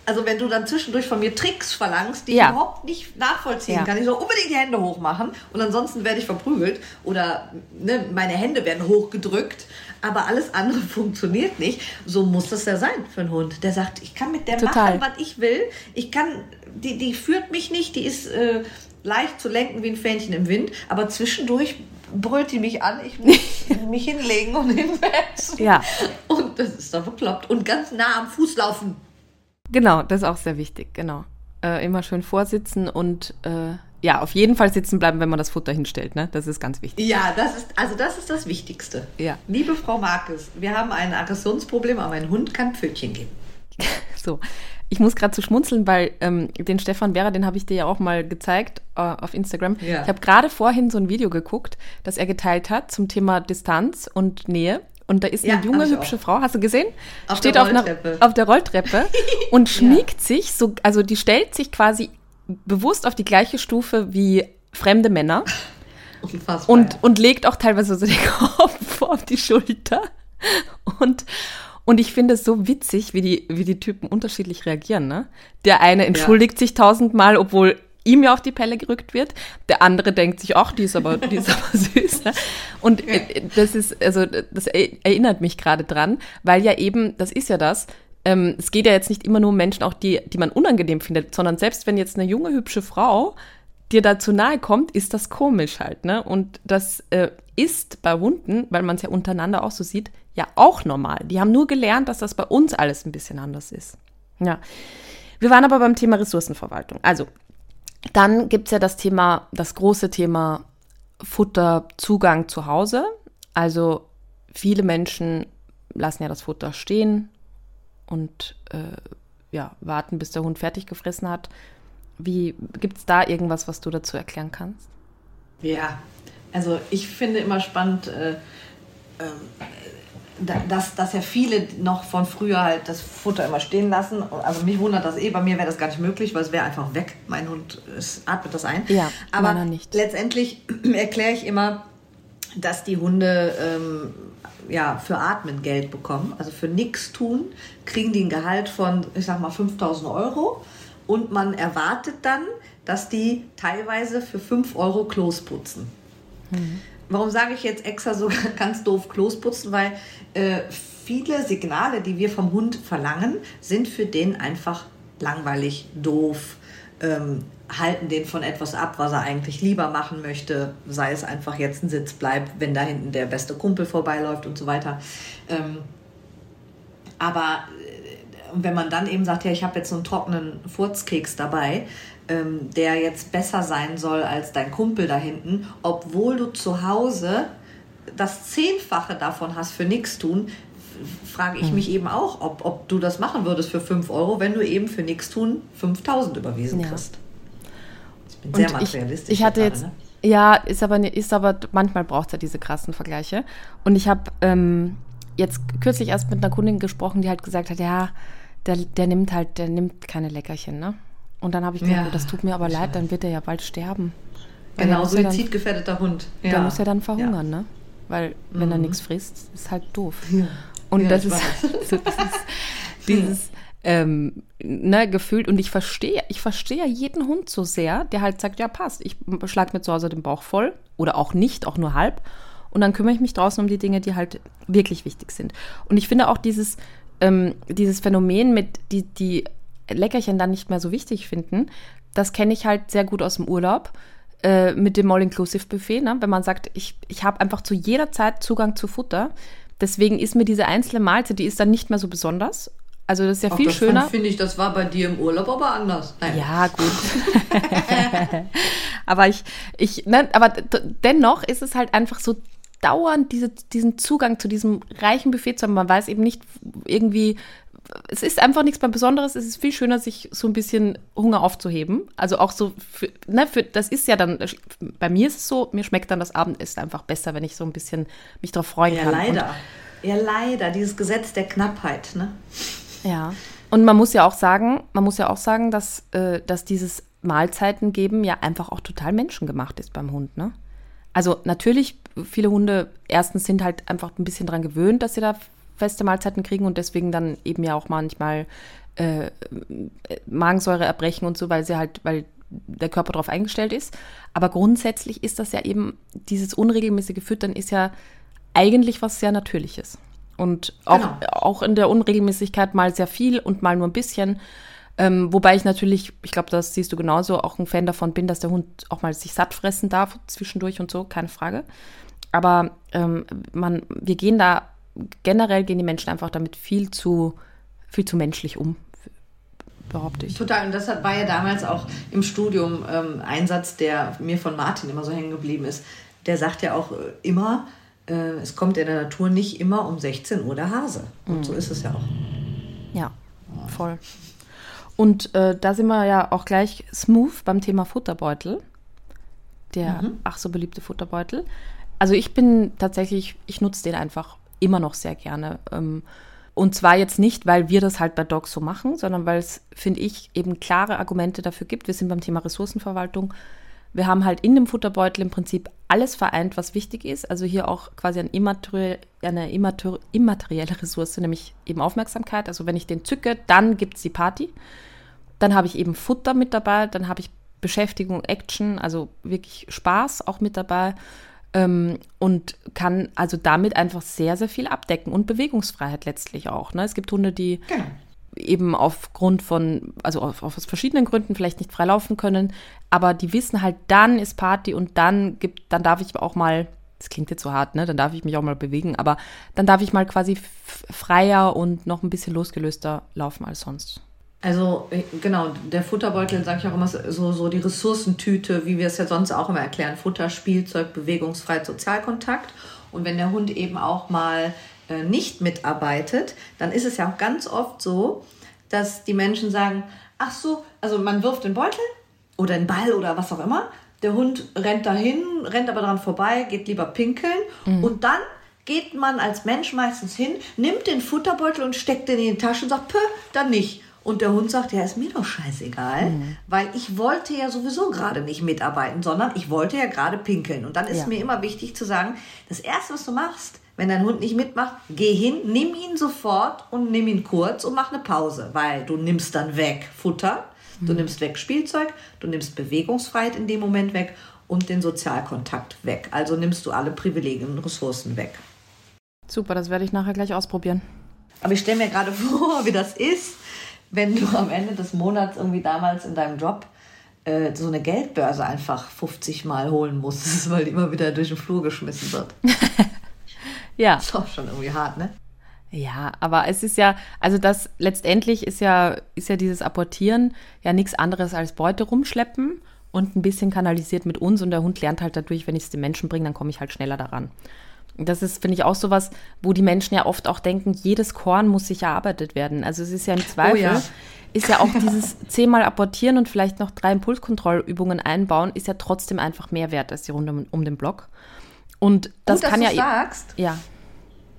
Also wenn du dann zwischendurch von mir Tricks verlangst, die ja. ich überhaupt nicht nachvollziehen ja. kann. Ich soll unbedingt die Hände hochmachen und ansonsten werde ich verprügelt oder ne, meine Hände werden hochgedrückt. Aber alles andere funktioniert nicht. So muss das ja sein für einen Hund. Der sagt, ich kann mit der Total. machen, was ich will. Ich kann, die, die führt mich nicht, die ist äh, leicht zu lenken wie ein Fähnchen im Wind. Aber zwischendurch brüllt die mich an, ich muss mich hinlegen und hinsetzen. Ja. Und das ist doch bekloppt. Und ganz nah am Fuß laufen. Genau, das ist auch sehr wichtig, genau. Äh, immer schön vorsitzen und äh, ja, auf jeden Fall sitzen bleiben, wenn man das Futter hinstellt, ne? Das ist ganz wichtig. Ja, das ist, also das ist das Wichtigste. Ja. Liebe Frau Marques, wir haben ein Aggressionsproblem, aber ein Hund kann Pfötchen geben. So, ich muss gerade so schmunzeln, weil ähm, den Stefan Behrer, den habe ich dir ja auch mal gezeigt äh, auf Instagram. Ja. Ich habe gerade vorhin so ein Video geguckt, das er geteilt hat zum Thema Distanz und Nähe. Und da ist eine ja, junge, hübsche auch. Frau, hast du gesehen? Auf Steht der auf, einer, auf der Rolltreppe und schmiegt ja. sich, so, also die stellt sich quasi bewusst auf die gleiche Stufe wie fremde Männer. Unfassbar, und, ja. und legt auch teilweise so den Kopf auf die Schulter. Und, und ich finde es so witzig, wie die, wie die Typen unterschiedlich reagieren. Ne? Der eine entschuldigt ja. sich tausendmal, obwohl ihm ja auf die Pelle gerückt wird. Der andere denkt sich, ach, die ist aber, die ist aber süß. Ne? Und das ist, also das erinnert mich gerade dran, weil ja eben, das ist ja das, ähm, es geht ja jetzt nicht immer nur um Menschen, auch die, die man unangenehm findet, sondern selbst wenn jetzt eine junge, hübsche Frau dir dazu nahe kommt, ist das komisch halt. Ne? Und das äh, ist bei Hunden, weil man es ja untereinander auch so sieht, ja auch normal. Die haben nur gelernt, dass das bei uns alles ein bisschen anders ist. Ja. Wir waren aber beim Thema Ressourcenverwaltung. Also, dann gibt es ja das Thema, das große Thema Futter, Zugang zu Hause. Also viele Menschen lassen ja das Futter stehen und äh, ja, warten, bis der Hund fertig gefressen hat. Wie, gibt es da irgendwas, was du dazu erklären kannst? Ja, also ich finde immer spannend, äh, äh, dass, dass ja viele noch von früher halt das Futter immer stehen lassen. Also mich wundert das eh, bei mir wäre das gar nicht möglich, weil es wäre einfach weg. Mein Hund atmet das ein. Ja, aber nicht. Letztendlich erkläre ich immer, dass die Hunde ähm, ja, für Atmen Geld bekommen. Also für nichts tun kriegen die ein Gehalt von, ich sag mal, fünftausend Euro. Und man erwartet dann, dass die teilweise für fünf Euro Klos putzen. Mhm. Warum sage ich jetzt extra so ganz doof Klos putzen? Weil äh, viele Signale, die wir vom Hund verlangen, sind für den einfach langweilig, doof, ähm, halten den von etwas ab, was er eigentlich lieber machen möchte, sei es einfach jetzt ein Sitzbleib, wenn da hinten der beste Kumpel vorbeiläuft und so weiter. Ähm, aber wenn man dann eben sagt, ja, ich habe jetzt so einen trockenen Furzkeks dabei, Ähm, der jetzt besser sein soll als dein Kumpel da hinten, obwohl du zu Hause das Zehnfache davon hast für nichts tun, f- frage ich mhm. mich eben auch, ob, ob du das machen würdest für fünf Euro, wenn du eben für nichts tun fünftausend überwiesen ja. kriegst. Ich bin sehr Und materialistisch. Ich, ich hatte jetzt, gerade, ne? Ja, ist aber, ist aber manchmal braucht es ja diese krassen Vergleiche. Und ich habe ähm, jetzt kürzlich erst mit einer Kundin gesprochen, die halt gesagt hat, ja, der, der nimmt halt, der nimmt keine Leckerchen, ne? Und dann habe ich gedacht, ja, das tut mir aber leid, dann wird er ja bald sterben. Weil genau, suizidgefährdeter Hund. Ja. Der muss ja dann verhungern, ja. ne? Weil, wenn mhm. er nichts frisst, ist halt doof. Ja. Und ja, das, ist, so, das ist dieses ähm, ne, Gefühl. Und ich verstehe ich verstehe ja jeden Hund so sehr, der halt sagt, ja passt, ich schlage mir zu Hause den Bauch voll oder auch nicht, auch nur halb. Und dann kümmere ich mich draußen um die Dinge, die halt wirklich wichtig sind. Und ich finde auch dieses, ähm, dieses Phänomen mit die, die Leckerchen dann nicht mehr so wichtig finden, das kenne ich halt sehr gut aus dem Urlaub äh, mit dem All-Inclusive-Buffet, ne? Wenn man sagt, ich, ich habe einfach zu jeder Zeit Zugang zu Futter, deswegen ist mir diese einzelne Mahlzeit, die ist dann nicht mehr so besonders, Also das ist ja auch viel das schöner. Finde ich, das war bei dir im Urlaub aber anders. Nein. Ja, gut. aber ich, ich, ne, aber dennoch ist es halt einfach so dauernd diese, diesen Zugang zu diesem reichen Buffet zu haben. Man weiß eben nicht irgendwie, es ist einfach nichts mehr Besonderes. Es ist viel schöner, sich so ein bisschen Hunger aufzuheben. Also auch so, für, ne, für, das ist ja dann, bei mir ist es so, mir schmeckt dann das Abendessen einfach besser, wenn ich so ein bisschen mich drauf freuen ja, kann. Ja, leider. Und, ja, leider. Dieses Gesetz der Knappheit, ne? Ja, und man muss ja auch sagen, man muss ja auch sagen, dass, äh, dass dieses Mahlzeitengeben ja einfach auch total menschengemacht ist beim Hund, ne? Also natürlich, viele Hunde erstens sind halt einfach ein bisschen dran gewöhnt, dass sie da feste Mahlzeiten kriegen und deswegen dann eben ja auch manchmal äh, Magensäure erbrechen und so, weil sie halt, weil der Körper darauf eingestellt ist. Aber grundsätzlich ist das ja eben, dieses unregelmäßige Füttern ist ja eigentlich was sehr Natürliches. Und auch, genau. auch in der Unregelmäßigkeit mal sehr viel und mal nur ein bisschen. Ähm, wobei ich natürlich, ich glaube, das siehst du genauso, auch ein Fan davon bin, dass der Hund auch mal sich satt fressen darf zwischendurch und so, keine Frage. Aber ähm, man, wir gehen da, generell gehen die Menschen einfach damit viel zu, viel zu menschlich um. Behaupte ich. Total, und das war ja damals auch im Studium ähm, ein Satz, der mir von Martin immer so hängen geblieben ist. Der sagt ja auch immer, es kommt in der Natur nicht immer um sechzehn Uhr der Hase. Und so ist es ja auch. Ja, voll. Und äh, da sind wir ja auch gleich smooth beim Thema Futterbeutel. Der mhm. ach so beliebte Futterbeutel. Also ich bin tatsächlich, ich nutze den einfach immer noch sehr gerne. Und zwar jetzt nicht, weil wir das halt bei Dogs so machen, sondern weil es, finde ich, eben klare Argumente dafür gibt. Wir sind beim Thema Ressourcenverwaltung. Wir haben halt in dem Futterbeutel im Prinzip alles vereint, was wichtig ist. Also hier auch quasi eine immaterielle, eine immaterielle Ressource, nämlich eben Aufmerksamkeit. Also wenn ich den zücke, dann gibt es die Party. Dann habe ich eben Futter mit dabei. Dann habe ich Beschäftigung, Action, also wirklich Spaß auch mit dabei. Ähm, und kann also damit einfach sehr, sehr viel abdecken. Und Bewegungsfreiheit letztlich auch. Ne? Es gibt Hunde, die... Genau. eben aufgrund von, also auf, aus verschiedenen Gründen vielleicht nicht frei laufen können, aber die wissen halt, dann ist Party und dann gibt, dann darf ich auch mal, das klingt jetzt so hart, ne, dann darf ich mich auch mal bewegen, aber dann darf ich mal quasi f- freier und noch ein bisschen losgelöster laufen als sonst. Also genau, der Futterbeutel, sage ich auch immer, so, so die Ressourcentüte, wie wir es ja sonst auch immer erklären, Futter, Spielzeug, Bewegungsfreiheit, Sozialkontakt und wenn der Hund eben auch mal nicht mitarbeitet, dann ist es ja auch ganz oft so, dass die Menschen sagen, ach so, also man wirft den Beutel oder den Ball oder was auch immer, der Hund rennt dahin, rennt aber dran vorbei, geht lieber pinkeln mhm. und dann geht man als Mensch meistens hin, nimmt den Futterbeutel und steckt den in die Tasche und sagt, pö, dann nicht. Und der Hund sagt, ja, ist mir doch scheißegal, mhm. weil ich wollte ja sowieso gerade nicht mitarbeiten, sondern ich wollte ja gerade pinkeln. Und dann ist ja. mir immer wichtig zu sagen, das Erste, was du machst, wenn dein Hund nicht mitmacht, geh hin, nimm ihn sofort und nimm ihn kurz und mach eine Pause. Weil du nimmst dann weg Futter, du nimmst weg Spielzeug, du nimmst Bewegungsfreiheit in dem Moment weg und den Sozialkontakt weg. Also nimmst du alle Privilegien und Ressourcen weg. Super, das werde ich nachher gleich ausprobieren. Aber ich stelle mir gerade vor, wie das ist, wenn du am Ende des Monats irgendwie damals in deinem Job äh, so eine Geldbörse einfach fünfzig Mal holen musstest, weil die immer wieder durch den Flur geschmissen wird. Ja. Ist auch schon irgendwie hart, ne? Ja, aber es ist ja, also das letztendlich ist ja, ist ja dieses Apportieren ja nichts anderes als Beute rumschleppen und ein bisschen kanalisiert mit uns und der Hund lernt halt dadurch, wenn ich es den Menschen bringe, dann komme ich halt schneller daran. Und das ist, finde ich, auch sowas, wo die Menschen ja oft auch denken, jedes Korn muss sich erarbeitet werden. Also es ist ja im Zweifel, oh ja. ist ja auch dieses zehnmal apportieren und vielleicht noch drei Impulskontrollübungen einbauen, ist ja trotzdem einfach mehr wert als die Runde um den Block. Und das gut, kann dass ja sagst. Ja.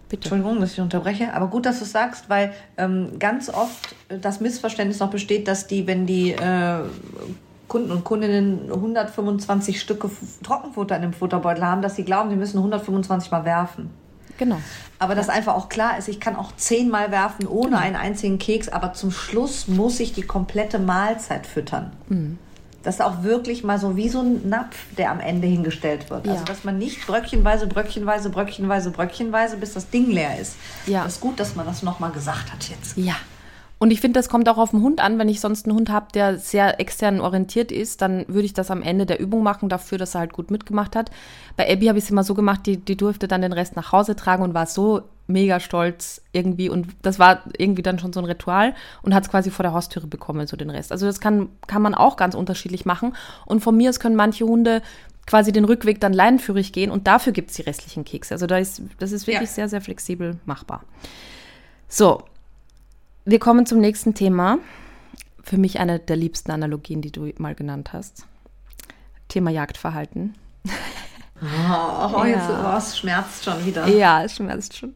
Bitte. Entschuldigung, dass ich unterbreche, aber gut, dass du es sagst, weil ähm, ganz oft das Missverständnis noch besteht, dass die, wenn die äh, Kunden und Kundinnen hundertfünfundzwanzig Stücke Trockenfutter in dem Futterbeutel haben, dass sie glauben, sie müssen hundertfünfundzwanzig Mal werfen. Genau. Aber dass einfach auch klar ist, ich kann auch zehnmal werfen ohne genau. einen einzigen Keks, aber zum Schluss muss ich die komplette Mahlzeit füttern. Mhm. Dass auch wirklich mal so wie so ein Napf, der am Ende hingestellt wird. Ja. Also dass man nicht bröckchenweise, bröckchenweise, bröckchenweise, bröckchenweise, bis das Ding leer ist. Ja. Das ist gut, dass man das nochmal gesagt hat jetzt. Ja. Und ich finde, das kommt auch auf den Hund an. Wenn ich sonst einen Hund habe, der sehr extern orientiert ist, dann würde ich das am Ende der Übung machen, dafür, dass er halt gut mitgemacht hat. Bei Abby habe ich es immer so gemacht, die, die durfte dann den Rest nach Hause tragen und war so mega stolz irgendwie und das war irgendwie dann schon so ein Ritual und hat es quasi vor der Haustüre bekommen, so den Rest. Also das kann, kann man auch ganz unterschiedlich machen und von mir aus können manche Hunde quasi den Rückweg dann leinenführig gehen und dafür gibt es die restlichen Kekse. Also da ist, das ist wirklich ja. sehr, sehr flexibel machbar. So, wir kommen zum nächsten Thema. Für mich eine der liebsten Analogien, die du mal genannt hast. Thema Jagdverhalten. Oh, jetzt ja. oh, es schmerzt schon wieder. Ja, es schmerzt schon.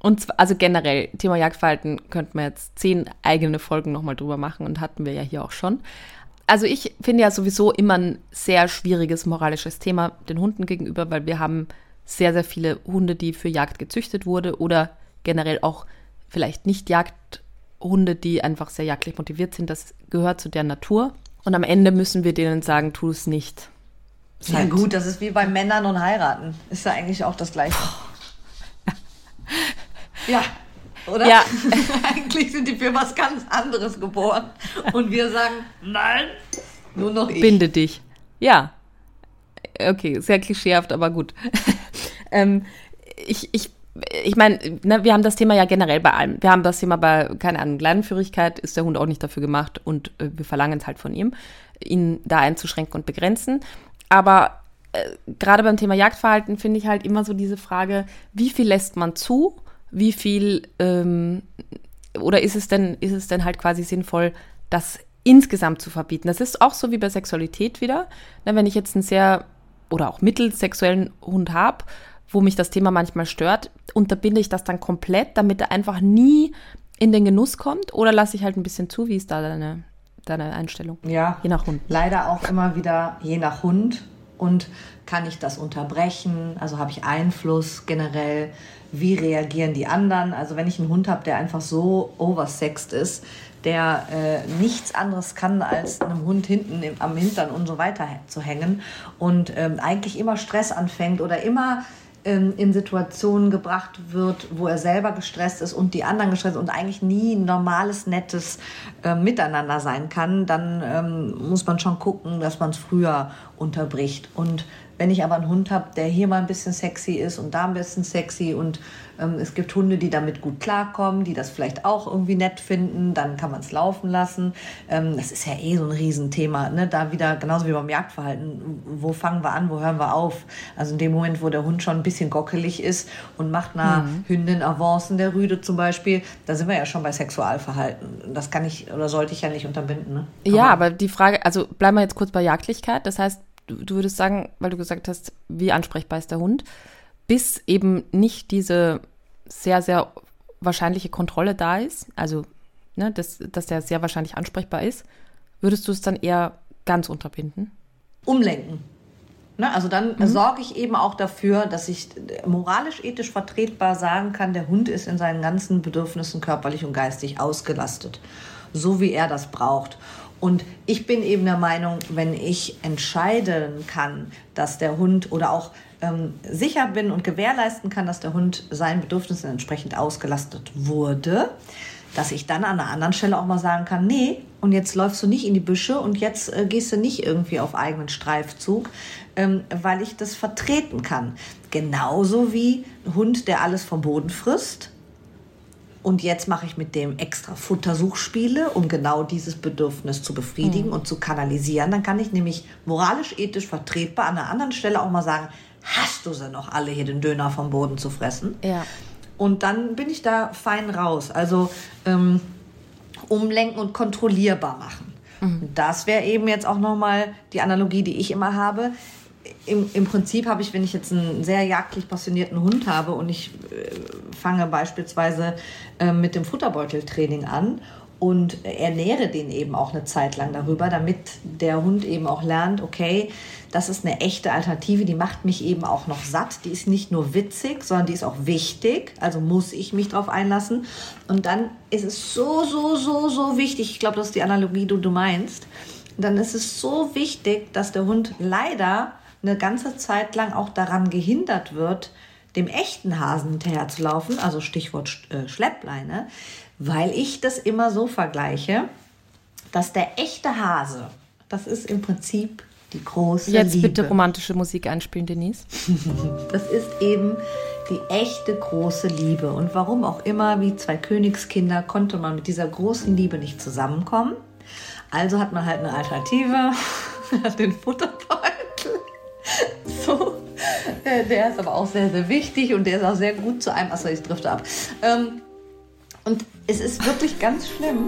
Und zwar, also generell, Thema Jagdverhalten könnten wir jetzt zehn eigene Folgen nochmal drüber machen und hatten wir ja hier auch schon. Also ich finde ja sowieso immer ein sehr schwieriges moralisches Thema den Hunden gegenüber, weil wir haben sehr, sehr viele Hunde, die für Jagd gezüchtet wurden oder generell auch vielleicht nicht Jagdhunde, die einfach sehr jagdlich motiviert sind. Das gehört zu der Natur. Und am Ende müssen wir denen sagen, tu es nicht. Ist ja gut, das ist wie bei Männern und heiraten. Ist ja eigentlich auch das Gleiche. Ja, oder? Ja. Eigentlich sind die für was ganz anderes geboren. Und wir sagen, nein, nur noch ich. Binde dich. Ja. Okay, sehr klischeehaft, aber gut. ähm, ich, ich, ich meine, ne, wir haben das Thema ja generell bei allem. Wir haben das Thema bei, keine Ahnung, Leinenführigkeit ist der Hund auch nicht dafür gemacht und äh, wir verlangen es halt von ihm, ihn da einzuschränken und begrenzen. Aber äh, gerade beim Thema Jagdverhalten finde ich halt immer so diese Frage, wie viel lässt man zu, wie viel, ähm, oder ist es denn, ist es denn halt quasi sinnvoll, das insgesamt zu verbieten? Das ist auch so wie bei Sexualität wieder. Na, wenn ich jetzt einen sehr, oder auch mittelsexuellen Hund habe, wo mich das Thema manchmal stört, unterbinde ich das dann komplett, damit er einfach nie in den Genuss kommt? Oder lasse ich halt ein bisschen zu, wie ist da deine... deine Einstellung? Ja, je nach Hund. Leider auch immer wieder je nach Hund. Und kann ich das unterbrechen? Also habe ich Einfluss generell? Wie reagieren die anderen? Also wenn ich einen Hund habe, der einfach so oversexed ist, der äh, nichts anderes kann, als einem Hund hinten im, am Hintern und so weiter zu hängen und ähm, eigentlich immer Stress anfängt oder immer ähm, in Situationen gebracht wird, wo er selber gestresst ist und die anderen gestresst und eigentlich nie ein normales, nettes äh, Miteinander sein kann, dann ähm, muss man schon gucken, dass man es früher unterbricht. Und wenn ich aber einen Hund habe, der hier mal ein bisschen sexy ist und da ein bisschen sexy und ähm, es gibt Hunde, die damit gut klarkommen, die das vielleicht auch irgendwie nett finden, dann kann man es laufen lassen. Ähm, das ist ja eh so ein Riesenthema, ne? Da wieder, genauso wie beim Jagdverhalten, wo fangen wir an, wo hören wir auf? Also in dem Moment, wo der Hund schon ein bisschen gockelig ist und macht einer mhm. Hündin Avancen, der Rüde zum Beispiel, da sind wir ja schon bei Sexualverhalten. Das kann ich oder sollte ich ja nicht unterbinden. Ne? Aber ja, aber die Frage, also bleiben wir jetzt kurz bei Jagdlichkeit, das heißt, du würdest sagen, weil du gesagt hast, wie ansprechbar ist der Hund, bis eben nicht diese sehr, sehr wahrscheinliche Kontrolle da ist, also ne, dass, dass der sehr wahrscheinlich ansprechbar ist, würdest du es dann eher ganz unterbinden? Umlenken. Ne, also dann mhm. sorge ich eben auch dafür, dass ich moralisch, ethisch vertretbar sagen kann, der Hund ist in seinen ganzen Bedürfnissen körperlich und geistig ausgelastet, so wie er das braucht. Und ich bin eben der Meinung, wenn ich entscheiden kann, dass der Hund oder auch ähm, sicher bin und gewährleisten kann, dass der Hund seinen Bedürfnissen entsprechend ausgelastet wurde, dass ich dann an einer anderen Stelle auch mal sagen kann, nee, und jetzt läufst du nicht in die Büsche und jetzt äh, gehst du nicht irgendwie auf eigenen Streifzug, ähm, weil ich das vertreten kann. Genauso wie ein Hund, der alles vom Boden frisst. Und jetzt mache ich mit dem extra Futtersuchspiele, um genau dieses Bedürfnis zu befriedigen mhm. und zu kanalisieren. Dann kann ich nämlich moralisch, ethisch vertretbar an einer anderen Stelle auch mal sagen, hast du sie noch alle hier den Döner vom Boden zu fressen? Ja. Und dann bin ich da fein raus. Also ähm, umlenken und kontrollierbar machen. Mhm. Das wäre eben jetzt auch nochmal die Analogie, die ich immer habe. Im, im Prinzip habe ich, wenn ich jetzt einen sehr jagdlich passionierten Hund habe und ich äh, fange beispielsweise äh, mit dem Futterbeuteltraining an und ernähre den eben auch eine Zeit lang darüber, damit der Hund eben auch lernt, okay, das ist eine echte Alternative, die macht mich eben auch noch satt, die ist nicht nur witzig, sondern die ist auch wichtig, also muss ich mich drauf einlassen. Und dann ist es so, so, so, so wichtig, ich glaube, das ist die Analogie, die du, du meinst, dann ist es so wichtig, dass der Hund leider eine ganze Zeit lang auch daran gehindert wird, dem echten Hasen hinterherzulaufen, also Stichwort Schleppleine, weil ich das immer so vergleiche, dass der echte Hase, das ist im Prinzip die große Liebe. Jetzt bitte romantische Musik einspielen, Denise. Das ist eben die echte große Liebe. Und warum auch immer, wie zwei Königskinder, konnte man mit dieser großen Liebe nicht zusammenkommen. Also hat man halt eine Alternative, den Futterbeutel. So, der ist aber auch sehr, sehr wichtig und der ist auch sehr gut zu einem. Achso, ich drifte ab. Und es ist wirklich ganz schlimm,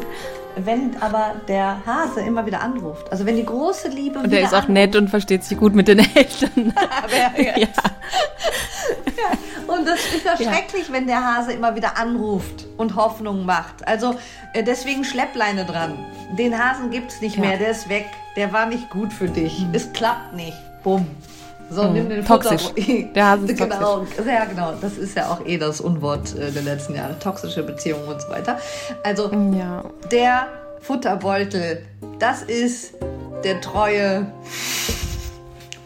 wenn aber der Hase immer wieder anruft. Also wenn die große Liebe und wieder der ist auch anruft, nett und versteht sich gut mit den Eltern. ja. Ja. Ja. Und das ist ja schrecklich, wenn der Hase immer wieder anruft und Hoffnung macht. Also deswegen Schleppleine dran. Den Hasen gibt's nicht ja. mehr, der ist weg. Der war nicht gut für dich. Mhm. Es klappt nicht. Bumm. So, mhm. nimm den toxisch. Futter. Der Hase ist genau, toxisch. Ja, genau. Das ist ja auch eh das Unwort äh, der letzten Jahre. Toxische Beziehungen und so weiter. Also, ja. der Futterbeutel, das ist der treue,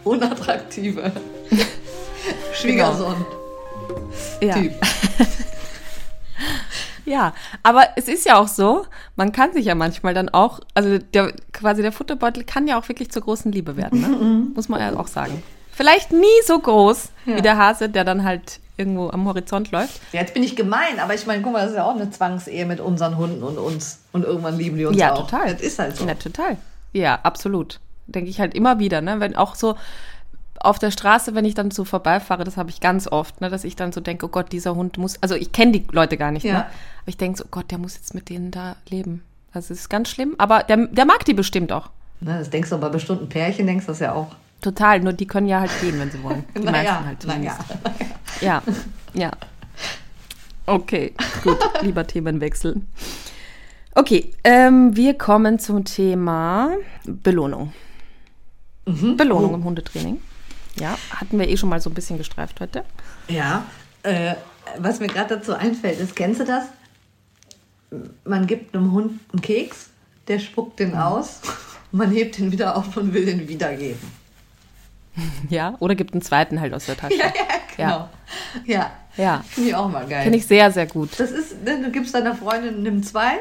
unattraktive Schwiegersohn. Genau. Ja. Typ. Ja, aber es ist ja auch so, man kann sich ja manchmal dann auch, also der, quasi der Futterbeutel kann ja auch wirklich zur großen Liebe werden, ne? Muss man ja auch sagen. Vielleicht nie so groß ja. wie der Hase, der dann halt irgendwo am Horizont läuft. Ja, jetzt bin ich gemein, aber ich meine, guck mal, das ist ja auch eine Zwangsehe mit unseren Hunden und uns. Und irgendwann lieben die uns ja, auch. Ja, total. Das ist halt so. Ja, total. Ja, absolut. Denke ich halt immer wieder, ne? Wenn auch so auf der Straße, wenn ich dann so vorbeifahre, das habe ich ganz oft, ne, dass ich dann so denke, oh Gott, dieser Hund muss, also ich kenne die Leute gar nicht, ja. ne? Aber ich denke so, oh Gott, der muss jetzt mit denen da leben. Das ist ganz schlimm, aber der, der mag die bestimmt auch. Na, das denkst du aber bei bestimmten Pärchen, denkst du das ja auch. Total, nur die können ja halt gehen, wenn sie wollen. Die meisten ja, halt zumindest. Ja. ja, ja. Okay, gut, lieber Themenwechsel. Okay, ähm, wir kommen zum Thema Belohnung. Mhm. Belohnung im Hundetraining. Ja, hatten wir eh schon mal so ein bisschen gestreift heute. Ja, äh, was mir gerade dazu einfällt ist, kennst du das? Man gibt einem Hund einen Keks, der spuckt den aus, man hebt den wieder auf und will den wiedergeben. Ja, oder gibt einen zweiten halt aus der Tasche. Ja, ja, genau. Ja, ja. ja. Finde ich auch mal geil. Finde ich sehr, sehr gut. Das ist, ne, du gibst deiner Freundin, nimm zwei,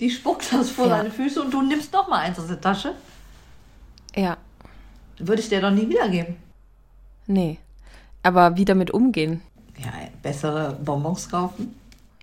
die spuckt das vor ja. deine Füße und du nimmst noch mal eins aus der Tasche. Ja. Würde ich dir doch nie wiedergeben. Nee, aber wie damit umgehen? Ja, bessere Bonbons kaufen.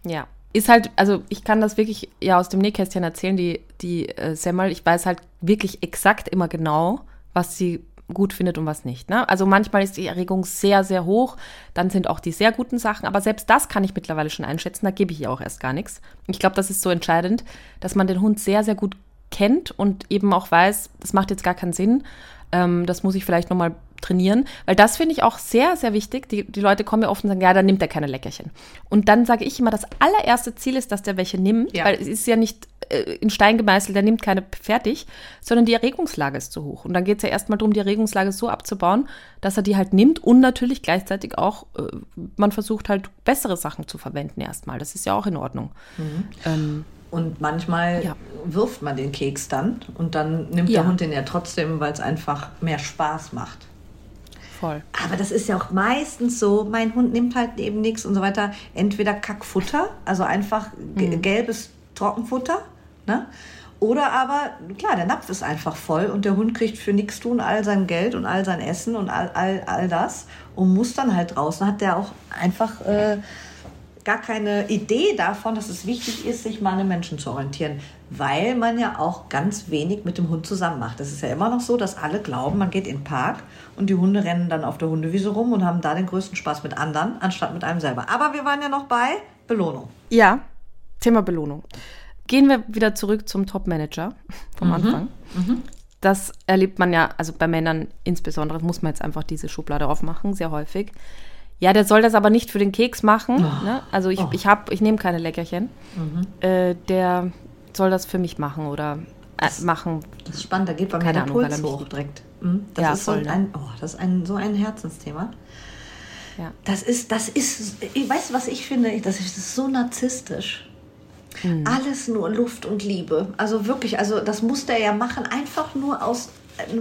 Ja, ist halt, also ich kann das wirklich ja aus dem Nähkästchen erzählen, die, die äh, Semmel, ich weiß halt wirklich exakt immer genau, was sie gut findet und was nicht. Ne? Also manchmal ist die Erregung sehr, sehr hoch, dann sind auch die sehr guten Sachen, aber selbst das kann ich mittlerweile schon einschätzen, da gebe ich ihr auch erst gar nichts. Ich glaube, das ist so entscheidend, dass man den Hund sehr, sehr gut kennt und eben auch weiß, das macht jetzt gar keinen Sinn, ähm, das muss ich vielleicht nochmal trainieren, weil das finde ich auch sehr, sehr wichtig. Die, die Leute kommen ja oft und sagen, ja, dann nimmt er keine Leckerchen. Und dann sage ich immer, das allererste Ziel ist, dass der welche nimmt, ja. weil es ist ja nicht äh, in Stein gemeißelt, der nimmt keine fertig, sondern die Erregungslage ist zu hoch. Und dann geht es ja erstmal darum, die Erregungslage so abzubauen, dass er die halt nimmt und natürlich gleichzeitig auch, äh, man versucht halt bessere Sachen zu verwenden erstmal. Das ist ja auch in Ordnung. Mhm. Ähm, Und manchmal ja. wirft man den Keks dann und dann nimmt ja. der Hund den ja trotzdem, weil es einfach mehr Spaß macht. Voll. Aber das ist ja auch meistens so, mein Hund nimmt halt eben nichts und so weiter. Entweder Kackfutter, also einfach mhm. gelbes Trockenfutter, ne? Oder aber, klar, der Napf ist einfach voll und der Hund kriegt für nichts tun all sein Geld und all sein Essen und all, all, all das und muss dann halt raus. Dann hat der auch einfach... Äh, gar keine Idee davon, dass es wichtig ist, sich mal an den Menschen zu orientieren, weil man ja auch ganz wenig mit dem Hund zusammen macht. Es ist ja immer noch so, dass alle glauben, man geht in den Park und die Hunde rennen dann auf der Hundewiese rum und haben da den größten Spaß mit anderen, anstatt mit einem selber. Aber wir waren ja noch bei Belohnung. Ja, Thema Belohnung. Gehen wir wieder zurück zum Top-Manager vom mhm. Anfang. Mhm. Das erlebt man ja, also bei Männern insbesondere, muss man jetzt einfach diese Schublade aufmachen, sehr häufig. Ja, der soll das aber nicht für den Keks machen. Oh. Ne? Also ich, oh. ich hab, ich nehme keine Leckerchen. Mhm. Äh, der soll das für mich machen oder äh, das, machen. Das ist spannend, da geht bei mir der Puls hoch direkt. Mhm. Das, ja, ist voll, so ein, oh, das ist ein, so ein Herzensthema. Ja. Das ist, das ist, ich weiß, was ich finde, das ist, das ist so narzisstisch. Mhm. Alles nur Luft und Liebe. Also wirklich, also das muss der ja machen, einfach nur aus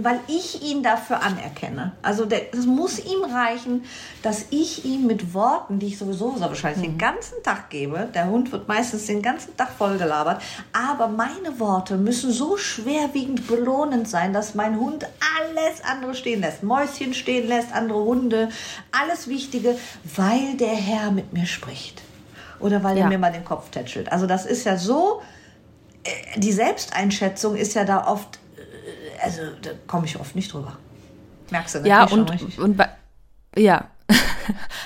weil ich ihn dafür anerkenne. Also es muss ihm reichen, dass ich ihm mit Worten, die ich sowieso so wahrscheinlich mhm. den ganzen Tag gebe, der Hund wird meistens den ganzen Tag vollgelabert, aber meine Worte müssen so schwerwiegend belohnend sein, dass mein Hund alles andere stehen lässt, Mäuschen stehen lässt, andere Hunde, alles Wichtige, weil der Herr mit mir spricht. Oder weil ja. er mir mal den Kopf tätschelt. Also das ist ja so, die Selbsteinschätzung ist ja da oft, also da komme ich oft nicht drüber. Merkst du natürlich schon richtig. Ja, und, und bei, ja.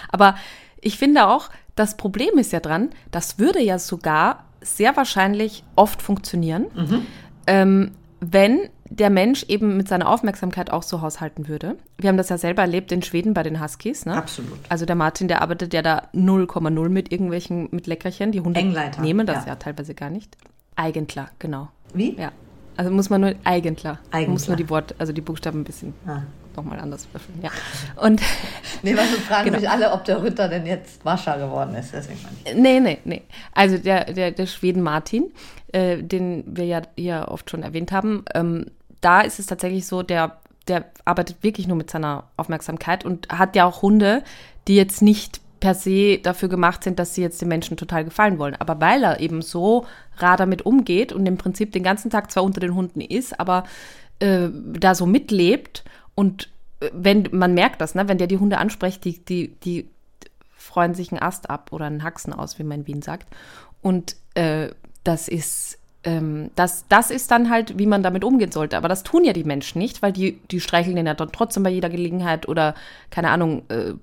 Aber ich finde auch, das Problem ist ja dran, das würde ja sogar sehr wahrscheinlich oft funktionieren, mhm. ähm, wenn der Mensch eben mit seiner Aufmerksamkeit auch so haushalten würde. Wir haben das ja selber erlebt in Schweden bei den Huskies. Ne? Absolut. Also der Martin, der arbeitet ja da null Komma null mit irgendwelchen, mit Leckerchen. Die Hunde Engleiter, nehmen das ja. ja teilweise gar nicht. Eigentler, genau. Wie? Ja. Also muss man nur Eigentler. Eigentler. Muss nur die Wort, also die Buchstaben ein bisschen ah. nochmal anders öffnen. Ja. Und nee, was also fragen genau. mich alle, ob der Rütter denn jetzt Mascha geworden ist. Deswegen meine ich. Nee, nee, nee. Also der, der, der Schweden Martin, äh, den wir ja hier oft schon erwähnt haben, ähm, da ist es tatsächlich so, der, der arbeitet wirklich nur mit seiner Aufmerksamkeit und hat ja auch Hunde, die jetzt nicht per se dafür gemacht sind, dass sie jetzt den Menschen total gefallen wollen. Aber weil er eben so rar damit umgeht und im Prinzip den ganzen Tag zwar unter den Hunden ist, aber äh, da so mitlebt und wenn man merkt das, ne, wenn der die Hunde anspricht, die, die, die freuen sich einen Ast ab oder einen Haxen aus, wie man in Wien sagt. Und äh, das ist... Ähm, das, das ist dann halt, wie man damit umgehen sollte. Aber das tun ja die Menschen nicht, weil die, die streicheln den ja dann trotzdem bei jeder Gelegenheit oder, keine Ahnung, äh,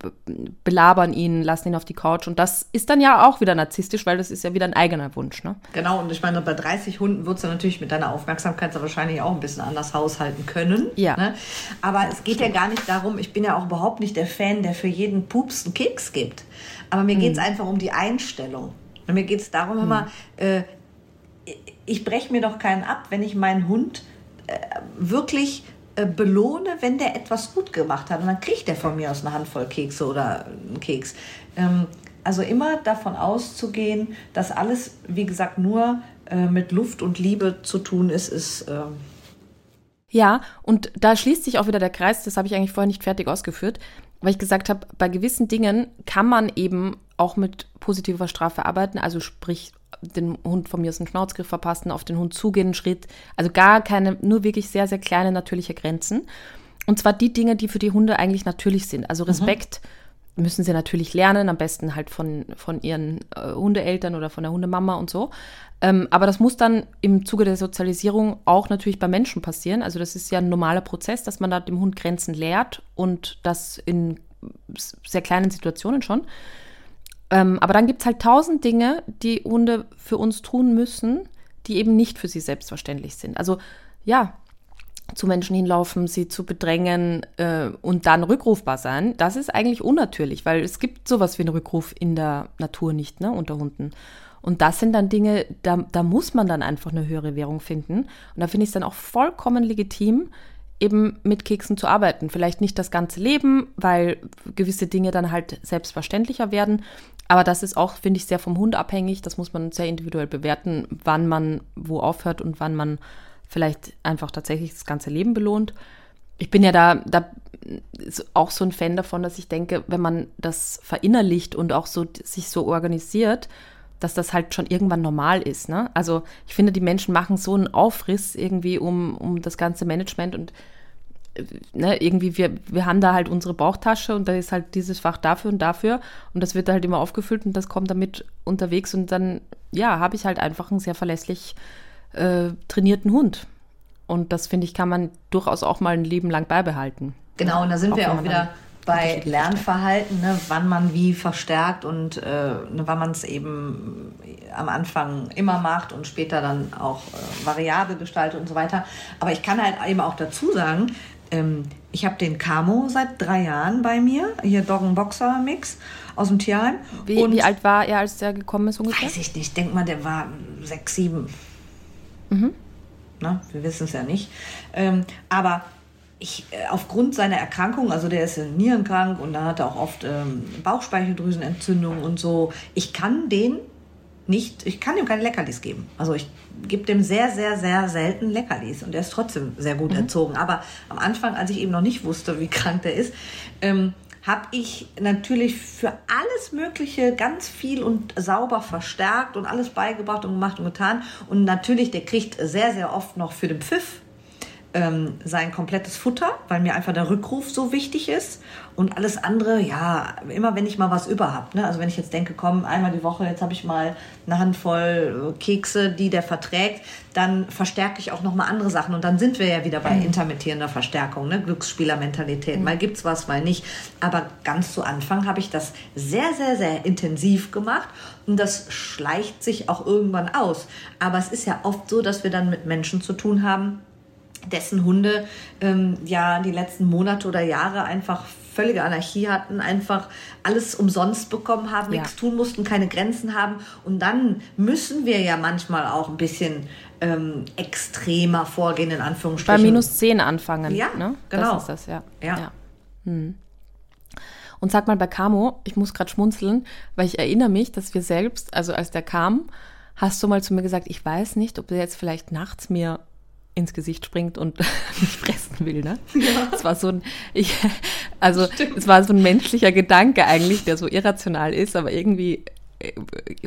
belabern ihn, lassen ihn auf die Couch. Und das ist dann ja auch wieder narzisstisch, weil das ist ja wieder ein eigener Wunsch. Ne? Genau, und ich meine, bei dreißig Hunden würdest du natürlich mit deiner Aufmerksamkeit so wahrscheinlich auch ein bisschen anders haushalten können. Ja. Ne? Aber es geht ja gar nicht darum, ich bin ja auch überhaupt nicht der Fan, der für jeden Pups einen Keks gibt. Aber mir geht es hm. einfach um die Einstellung. Und mir geht es darum hm. immer... Äh, ich breche mir doch keinen ab, wenn ich meinen Hund äh, wirklich äh, belohne, wenn der etwas gut gemacht hat. Und dann kriegt der von mir aus eine Handvoll Kekse oder einen Keks. Ähm, also immer davon auszugehen, dass alles, wie gesagt, nur äh, mit Luft und Liebe zu tun ist, ist... Äh ja, und da schließt sich auch wieder der Kreis, das habe ich eigentlich vorher nicht fertig ausgeführt, weil ich gesagt habe, bei gewissen Dingen kann man eben auch mit positiver Strafe arbeiten, also sprich den Hund von mir aus einen Schnauzgriff verpassen, auf den Hund zugehen, einen Schritt, also gar keine, nur wirklich sehr, sehr kleine natürliche Grenzen. Und zwar die Dinge, die für die Hunde eigentlich natürlich sind. Also Respekt mhm. müssen sie natürlich lernen, am besten halt von, von ihren äh, Hundeeltern oder von der Hundemama und so. Ähm, aber das muss dann im Zuge der Sozialisierung auch natürlich bei Menschen passieren. Also das ist ja ein normaler Prozess, dass man da dem Hund Grenzen lehrt und das in sehr kleinen Situationen schon. Ähm, aber dann gibt es halt tausend Dinge, die Hunde für uns tun müssen, die eben nicht für sie selbstverständlich sind. Also ja, zu Menschen hinlaufen, sie zu bedrängen äh, und dann rückrufbar sein, das ist eigentlich unnatürlich, weil es gibt sowas wie einen Rückruf in der Natur nicht, ne, unter Hunden. Und das sind dann Dinge, da, da muss man dann einfach eine höhere Währung finden. Und da finde ich es dann auch vollkommen legitim, eben mit Keksen zu arbeiten. Vielleicht nicht das ganze Leben, weil gewisse Dinge dann halt selbstverständlicher werden. Aber das ist auch, finde ich, sehr vom Hund abhängig. Das muss man sehr individuell bewerten, wann man wo aufhört und wann man vielleicht einfach tatsächlich das ganze Leben belohnt. Ich bin ja da, da auch so ein Fan davon, dass ich denke, wenn man das verinnerlicht und auch so sich so organisiert, dass das halt schon irgendwann normal ist. Ne? Also ich finde, die Menschen machen so einen Aufriss irgendwie um, um das ganze Management und ne, irgendwie, wir, wir haben da halt unsere Bauchtasche und da ist halt dieses Fach dafür und dafür und das wird halt immer aufgefüllt und das kommt damit unterwegs und dann, ja, habe ich halt einfach einen sehr verlässlich äh, trainierten Hund. Und das, finde ich, kann man durchaus auch mal ein Leben lang beibehalten. Genau, und da sind auch wir auch wieder... bei Lernverhalten, ne, wann man wie verstärkt und äh, ne, wann man es eben am Anfang immer macht und später dann auch äh, variabel gestaltet und so weiter. Aber ich kann halt eben auch dazu sagen, ähm, ich habe den Camo seit drei Jahren bei mir, hier Doggen-Boxer-Mix aus dem Tierheim. Wie, und wie alt war er, als der gekommen ist ungefähr? Weiß ich nicht, ich denke mal, der war sechs, sieben. Mhm. Na, wir wissen es ja nicht. Ähm, aber... Ich, aufgrund seiner Erkrankung, also der ist nierenkrank und dann hat er auch oft ähm, Bauchspeicheldrüsenentzündung und so. Ich kann den nicht, ich kann dem keine Leckerlis geben. Also ich gebe dem sehr, sehr, sehr selten Leckerlis und der ist trotzdem sehr gut mhm. erzogen. Aber am Anfang, als ich eben noch nicht wusste, wie krank der ist, ähm, habe ich natürlich für alles Mögliche ganz viel und sauber verstärkt und alles beigebracht und gemacht und getan. Und natürlich, der kriegt sehr, sehr oft noch für den Pfiff ähm, sein komplettes Futter, weil mir einfach der Rückruf so wichtig ist. Und alles andere, ja, immer wenn ich mal was über habe. Ne? Also wenn ich jetzt denke, komm, einmal die Woche, jetzt habe ich mal eine Handvoll Kekse, die der verträgt, dann verstärke ich auch nochmal andere Sachen. Und dann sind wir ja wieder bei mhm. intermittierender Verstärkung, ne? Glücksspielermentalität. Mhm. Mal gibt's was, mal nicht. Aber ganz zu Anfang habe ich das sehr, sehr, sehr intensiv gemacht. Und das schleicht sich auch irgendwann aus. Aber es ist ja oft so, dass wir dann mit Menschen zu tun haben, dessen Hunde ähm, ja die letzten Monate oder Jahre einfach völlige Anarchie hatten, einfach alles umsonst bekommen haben, ja. nichts tun mussten, keine Grenzen haben. Und dann müssen wir ja manchmal auch ein bisschen ähm, extremer vorgehen, in Anführungsstrichen. Bei minus zehn anfangen. Ja, ne? Genau. Das ist das, ja. ja. ja. Hm. Und sag mal, bei Camo, ich muss gerade schmunzeln, weil ich erinnere mich, dass wir selbst, also als der kam, hast du mal zu mir gesagt, ich weiß nicht, ob der jetzt vielleicht nachts mir ins Gesicht springt und mich fressen will, ne? Ja. Es war so ein, ich, also Stimmt. es war so ein menschlicher Gedanke eigentlich, der so irrational ist, aber irgendwie äh,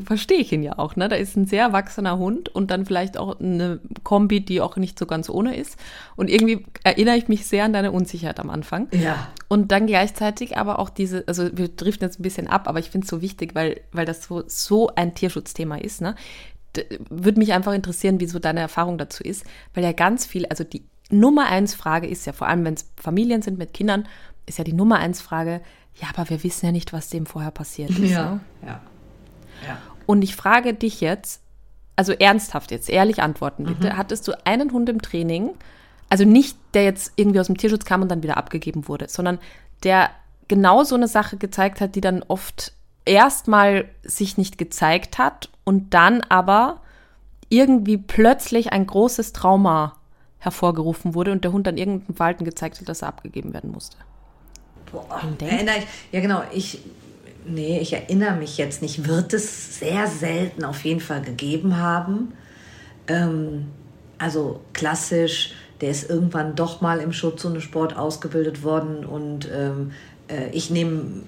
verstehe ich ihn ja auch, ne? Da ist ein sehr erwachsener Hund und dann vielleicht auch eine Kombi, die auch nicht so ganz ohne ist. Und irgendwie erinnere ich mich sehr an deine Unsicherheit am Anfang. Ja. Und dann gleichzeitig aber auch diese, also wir driften jetzt ein bisschen ab, aber ich finde es so wichtig, weil, weil das so, so ein Tierschutzthema ist, ne? Würde mich einfach interessieren, wieso deine Erfahrung dazu ist, weil ja ganz viel, also die Nummer eins Frage ist ja, vor allem wenn es Familien sind mit Kindern, ist ja die Nummer eins Frage, ja, aber wir wissen ja nicht, was dem vorher passiert ist. Ja, ne? ja. ja. Und ich frage dich jetzt, also ernsthaft jetzt, ehrlich antworten bitte, mhm. hattest du einen Hund im Training, also nicht der jetzt irgendwie aus dem Tierschutz kam und dann wieder abgegeben wurde, sondern der genau so eine Sache gezeigt hat, die dann oft erstmal sich nicht gezeigt hat und dann aber irgendwie plötzlich ein großes Trauma hervorgerufen wurde und der Hund dann irgendeinem Verhalten gezeigt hat, dass er abgegeben werden musste. Boah, erinnere ich, ja genau, ich, nee, ich erinnere mich jetzt nicht, wird es sehr selten auf jeden Fall gegeben haben. Ähm, also klassisch, der ist irgendwann doch mal im Schutzhundesport ausgebildet worden und ähm, ich nehme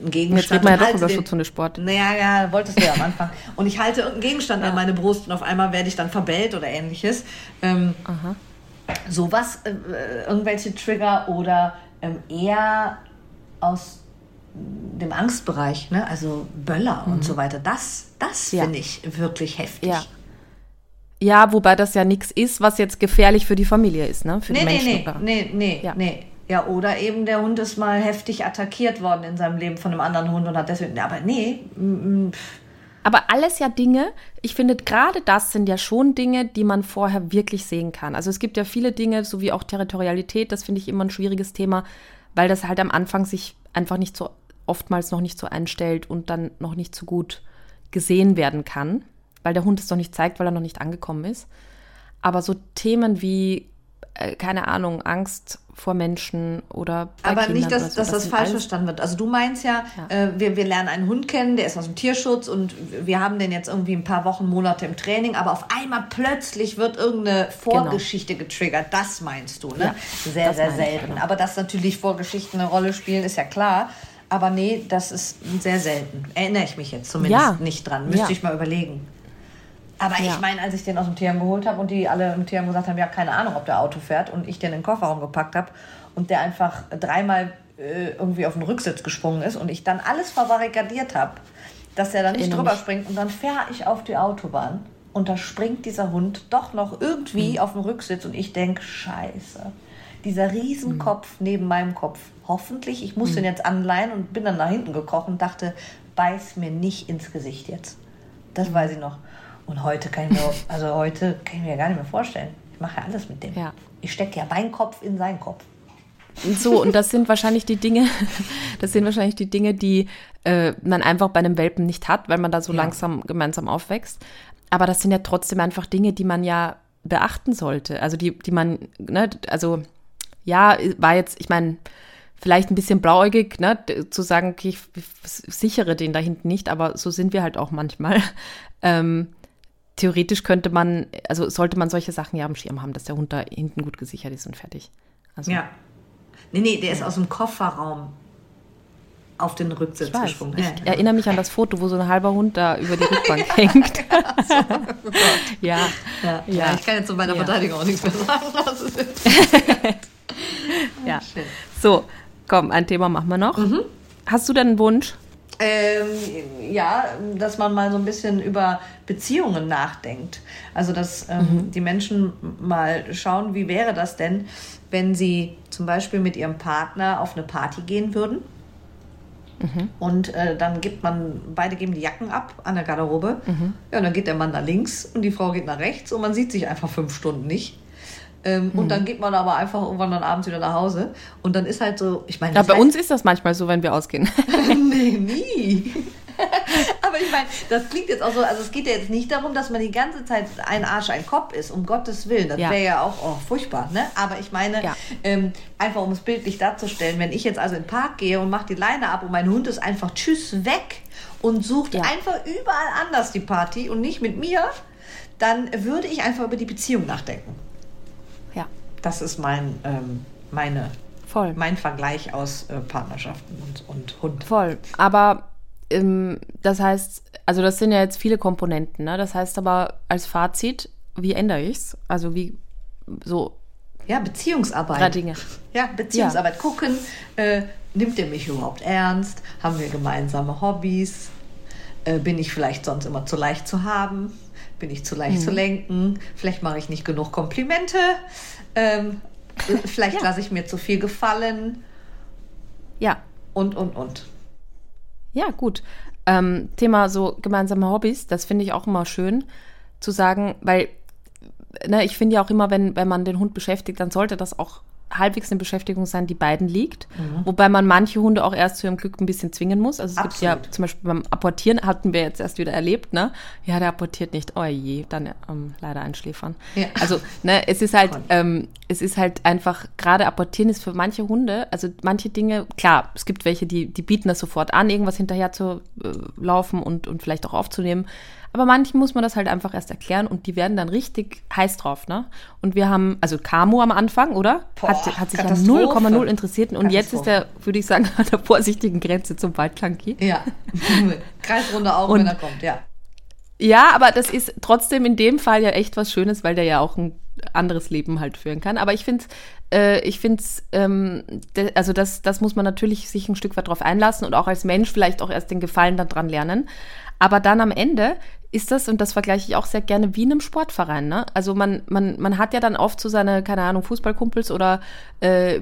einen Gegenstand. Jetzt reden wir ja doch über Schutzhundesport. Naja, ja, wolltest du ja am Anfang. Und ich halte irgendeinen Gegenstand ja. an meine Brust und auf einmal werde ich dann verbellt oder ähnliches. Ähm, Aha. Sowas, äh, irgendwelche Trigger oder ähm, eher aus dem Angstbereich, ne? Also Böller mhm. und so weiter. Das, das ja. finde ich wirklich heftig. Ja. ja, wobei das ja nichts ist, was jetzt gefährlich für die Familie ist, ne? Für nee, die Menschen. Nee, nee, nee, nee, ja. nee. Ja, oder eben der Hund ist mal heftig attackiert worden in seinem Leben von einem anderen Hund und hat deswegen, aber nee. Aber alles ja Dinge, ich finde gerade das sind ja schon Dinge, die man vorher wirklich sehen kann. Also es gibt ja viele Dinge, so wie auch Territorialität, das finde ich immer ein schwieriges Thema, weil das halt am Anfang sich einfach nicht so, oftmals noch nicht so einstellt und dann noch nicht so gut gesehen werden kann, weil der Hund es noch nicht zeigt, weil er noch nicht angekommen ist. Aber so Themen wie keine Ahnung, Angst vor Menschen oder bei Aber Kindern nicht, dass, so, dass das, das falsch verstanden wird. Also du meinst ja, ja. Äh, wir, wir lernen einen Hund kennen, der ist aus dem Tierschutz und wir haben den jetzt irgendwie ein paar Wochen, Monate im Training, aber auf einmal plötzlich wird irgendeine Vorgeschichte genau. getriggert. Das meinst du, ne? Ja, sehr, sehr selten. Genau. Aber dass natürlich Vorgeschichten eine Rolle spielen, ist ja klar. Aber nee, das ist sehr selten. Erinnere ich mich jetzt zumindest ja. nicht dran. Müsste ja. ich mal überlegen. Aber ja. ich meine, als ich den aus dem Tierheim geholt habe und die alle im Tierheim gesagt haben, ja, keine Ahnung, ob der Auto fährt und ich den in den Kofferraum gepackt habe und der einfach dreimal äh, irgendwie auf den Rücksitz gesprungen ist und ich dann alles verbarrikadiert habe, dass er dann nicht drüber springt und dann fahre ich auf die Autobahn und da springt dieser Hund doch noch irgendwie mhm. auf den Rücksitz und ich denke, scheiße, dieser Riesenkopf mhm. neben meinem Kopf, hoffentlich, ich muss mhm. den jetzt anleihen und bin dann nach hinten gekrochen und dachte, beiß mir nicht ins Gesicht jetzt. Das mhm. weiß ich noch. Und heute kann ich mir, also heute kann ich mir gar nicht mehr vorstellen. Ich mache ja alles mit dem. Ja. Ich stecke ja meinen Kopf in seinen Kopf. So, und das sind wahrscheinlich die Dinge, das sind wahrscheinlich die Dinge, die äh, man einfach bei einem Welpen nicht hat, weil man da so ja. langsam gemeinsam aufwächst. Aber das sind ja trotzdem einfach Dinge, die man ja beachten sollte. Also die, die man, ne, also ja, war jetzt, ich meine, vielleicht ein bisschen blauäugig, ne, zu sagen, okay, ich sichere den da hinten nicht, aber so sind wir halt auch manchmal. Ähm, theoretisch könnte man, also sollte man solche Sachen ja am Schirm haben, dass der Hund da hinten gut gesichert ist und fertig. Also, ja. Nee, nee, der ist aus dem Kofferraum auf den Rücksitz gesprungen. Ich, ich erinnere mich an das Foto, wo so ein halber Hund da über die Rückbank hängt. ja, ja. ja. Ich kann jetzt zu meiner ja. Verteidigung auch nichts mehr sagen. Das ist ja. Schön. So, komm, ein Thema machen wir noch. Mhm. Hast du denn einen Wunsch? Ähm, ja, dass man mal so ein bisschen über Beziehungen nachdenkt. Also, dass ähm, mhm. die Menschen mal schauen, wie wäre das denn, wenn sie zum Beispiel mit ihrem Partner auf eine Party gehen würden. Mhm. Und äh, dann gibt man, beide geben die Jacken ab an der Garderobe. Mhm. Ja, und dann geht der Mann nach links und die Frau geht nach rechts und man sieht sich einfach fünf Stunden nicht. Ähm, mhm. Und dann geht man aber einfach irgendwann dann abends wieder nach Hause. Und dann ist halt so, ich meine... Ja, bei heißt, uns ist das manchmal so, wenn wir ausgehen. Nee, nie. Aber ich meine, das klingt jetzt auch so, also es geht ja jetzt nicht darum, dass man die ganze Zeit ein Arsch, ein Kopf ist, um Gottes Willen, das ja. wäre ja auch oh, furchtbar, ne? Aber ich meine, ja. ähm, einfach um es bildlich darzustellen, wenn ich jetzt also in den Park gehe und mache die Leine ab und mein Hund ist einfach tschüss weg und sucht ja. einfach überall anders die Party und nicht mit mir, dann würde ich einfach über die Beziehung nachdenken. Ja. Das ist mein, ähm, meine, Voll. mein Vergleich aus äh, Partnerschaften und, und Hund. Voll, aber... Das heißt, also das sind ja jetzt viele Komponenten, ne? Das heißt aber als Fazit, wie ändere ich es? Also wie so... Ja, Beziehungsarbeit. Drei Dinge. Ja, Beziehungsarbeit. Ja. Gucken, äh, nimmt der mich überhaupt ernst? Haben wir gemeinsame Hobbys? Äh, bin ich vielleicht sonst immer zu leicht zu haben? Bin ich zu leicht mhm. zu lenken? Vielleicht mache ich nicht genug Komplimente? Ähm, vielleicht ja. lasse ich mir zu viel gefallen? Ja. Und, und, und. Ja, gut. Ähm, Thema so gemeinsame Hobbys, das finde ich auch immer schön zu sagen, weil ne, ich finde ja auch immer, wenn, wenn man den Hund beschäftigt, dann sollte das auch halbwegs eine Beschäftigung sein, die beiden liegt. Mhm. Wobei man manche Hunde auch erst zu ihrem Glück ein bisschen zwingen muss. Also es Absolut. gibt ja zum Beispiel beim Apportieren, hatten wir jetzt erst wieder erlebt, ne? Ja, der apportiert nicht. Oh je, dann ähm, leider einschläfern. Ja. Also ne, es ist halt, ähm, es ist halt einfach, gerade Apportieren ist für manche Hunde, also manche Dinge, klar, es gibt welche, die, die bieten das sofort an, irgendwas hinterher zu äh, laufen und, und vielleicht auch aufzunehmen. Aber manchen muss man das halt einfach erst erklären und die werden dann richtig heiß drauf, ne? Und wir haben, also Camo am Anfang, oder? Boah, hat, hat sich ja null Komma null interessiert und jetzt ist er, würde ich sagen, an der vorsichtigen Grenze zum Waldklanki. Ja, kreisrunde Augen, und, wenn er kommt, ja. Ja, aber das ist trotzdem in dem Fall ja echt was Schönes, weil der ja auch ein anderes Leben halt führen kann. Aber ich finde, äh, ich finde, ähm, de- also das, das muss man natürlich sich ein Stück weit drauf einlassen und auch als Mensch vielleicht auch erst den Gefallen daran lernen. Aber dann am Ende ist das, und das vergleiche ich auch sehr gerne, wie in einem Sportverein, ne? Also man, man, man hat ja dann oft so seine, keine Ahnung, Fußballkumpels oder äh,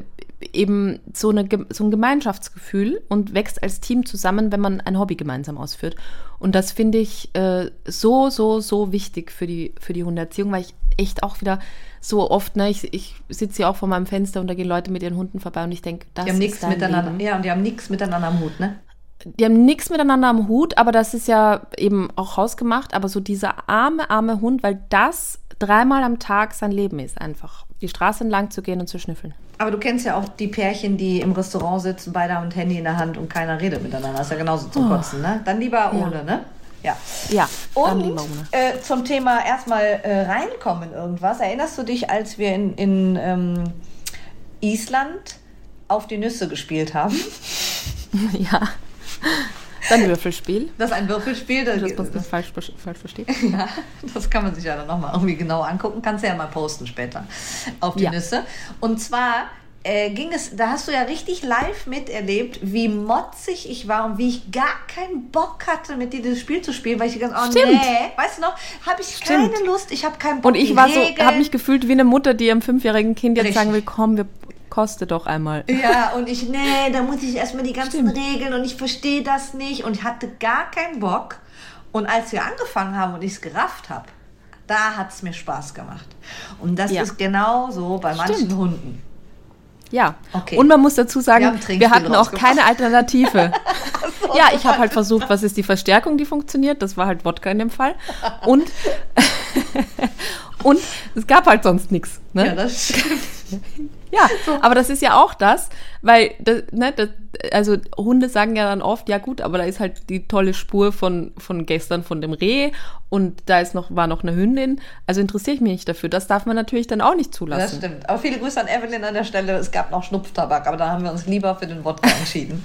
eben so, eine, so ein Gemeinschaftsgefühl und wächst als Team zusammen, wenn man ein Hobby gemeinsam ausführt. Und das finde ich äh, so, so, so wichtig für die, für die Hundeerziehung, weil ich echt auch wieder so oft, ne, ich, ich sitze ja auch vor meinem Fenster und da gehen Leute mit ihren Hunden vorbei und ich denke, das die haben ist dein miteinander, Leben. Ja, und die haben nichts miteinander am Hut, ne? Die haben nichts miteinander am Hut, aber das ist ja eben auch hausgemacht, aber so dieser arme, arme Hund, weil das dreimal am Tag sein Leben ist einfach, die Straße entlang zu gehen und zu schnüffeln. Aber du kennst ja auch die Pärchen, die im Restaurant sitzen, beide haben ein Handy in der Hand und keiner redet miteinander, das ist ja genauso zum oh. Kotzen, ne? Dann lieber ohne, ja. ne? Ja, ja und äh, zum Thema erstmal äh, reinkommen in irgendwas, erinnerst du dich, als wir in, in ähm, Island auf die Nüsse gespielt haben? Ja. Dann Würfelspiel. Das ist ein Würfelspiel. Das, das, das, das falsch, falsch versteht. Ja, das kann man sich ja dann nochmal irgendwie genau angucken. Kannst du ja mal posten später auf die ja. Nüsse. Und zwar äh, ging es, da hast du ja richtig live miterlebt, wie motzig ich war und wie ich gar keinen Bock hatte, mit dir dieses Spiel zu spielen, weil ich die ganze Zeit, oh Stimmt. nee, weißt du noch, habe ich Stimmt. keine Lust, ich habe keinen Bock. Und ich war so, habe mich gefühlt wie eine Mutter, die ihrem fünfjährigen Kind jetzt richtig. sagen will, komm, wir... Koste doch einmal. Ja, und ich, nee, da muss ich erstmal die ganzen Stimmt. Regeln und ich verstehe das nicht und hatte gar keinen Bock. Und als wir angefangen haben und ich es gerafft habe, da hat es mir Spaß gemacht. Und das ja. ist genauso bei Stimmt. manchen Hunden. Ja, okay. Und man muss dazu sagen, wir, wir hatten auch keine Alternative. so ja, ich habe halt versucht, was ist die Verstärkung, die funktioniert. Das war halt Wodka in dem Fall. Und, und es gab halt sonst nichts. Ne? Ja, das stimmt. Ja, so. Aber das ist ja auch das, weil, das, ne, das, also Hunde sagen ja dann oft, ja gut, aber da ist halt die tolle Spur von, von gestern von dem Reh und da ist noch, war noch eine Hündin, also interessiere ich mich nicht dafür. Das darf man natürlich dann auch nicht zulassen. Das stimmt, aber viele Grüße an Evelyn an der Stelle, es gab noch Schnupftabak, aber da haben wir uns lieber für den Wodka entschieden.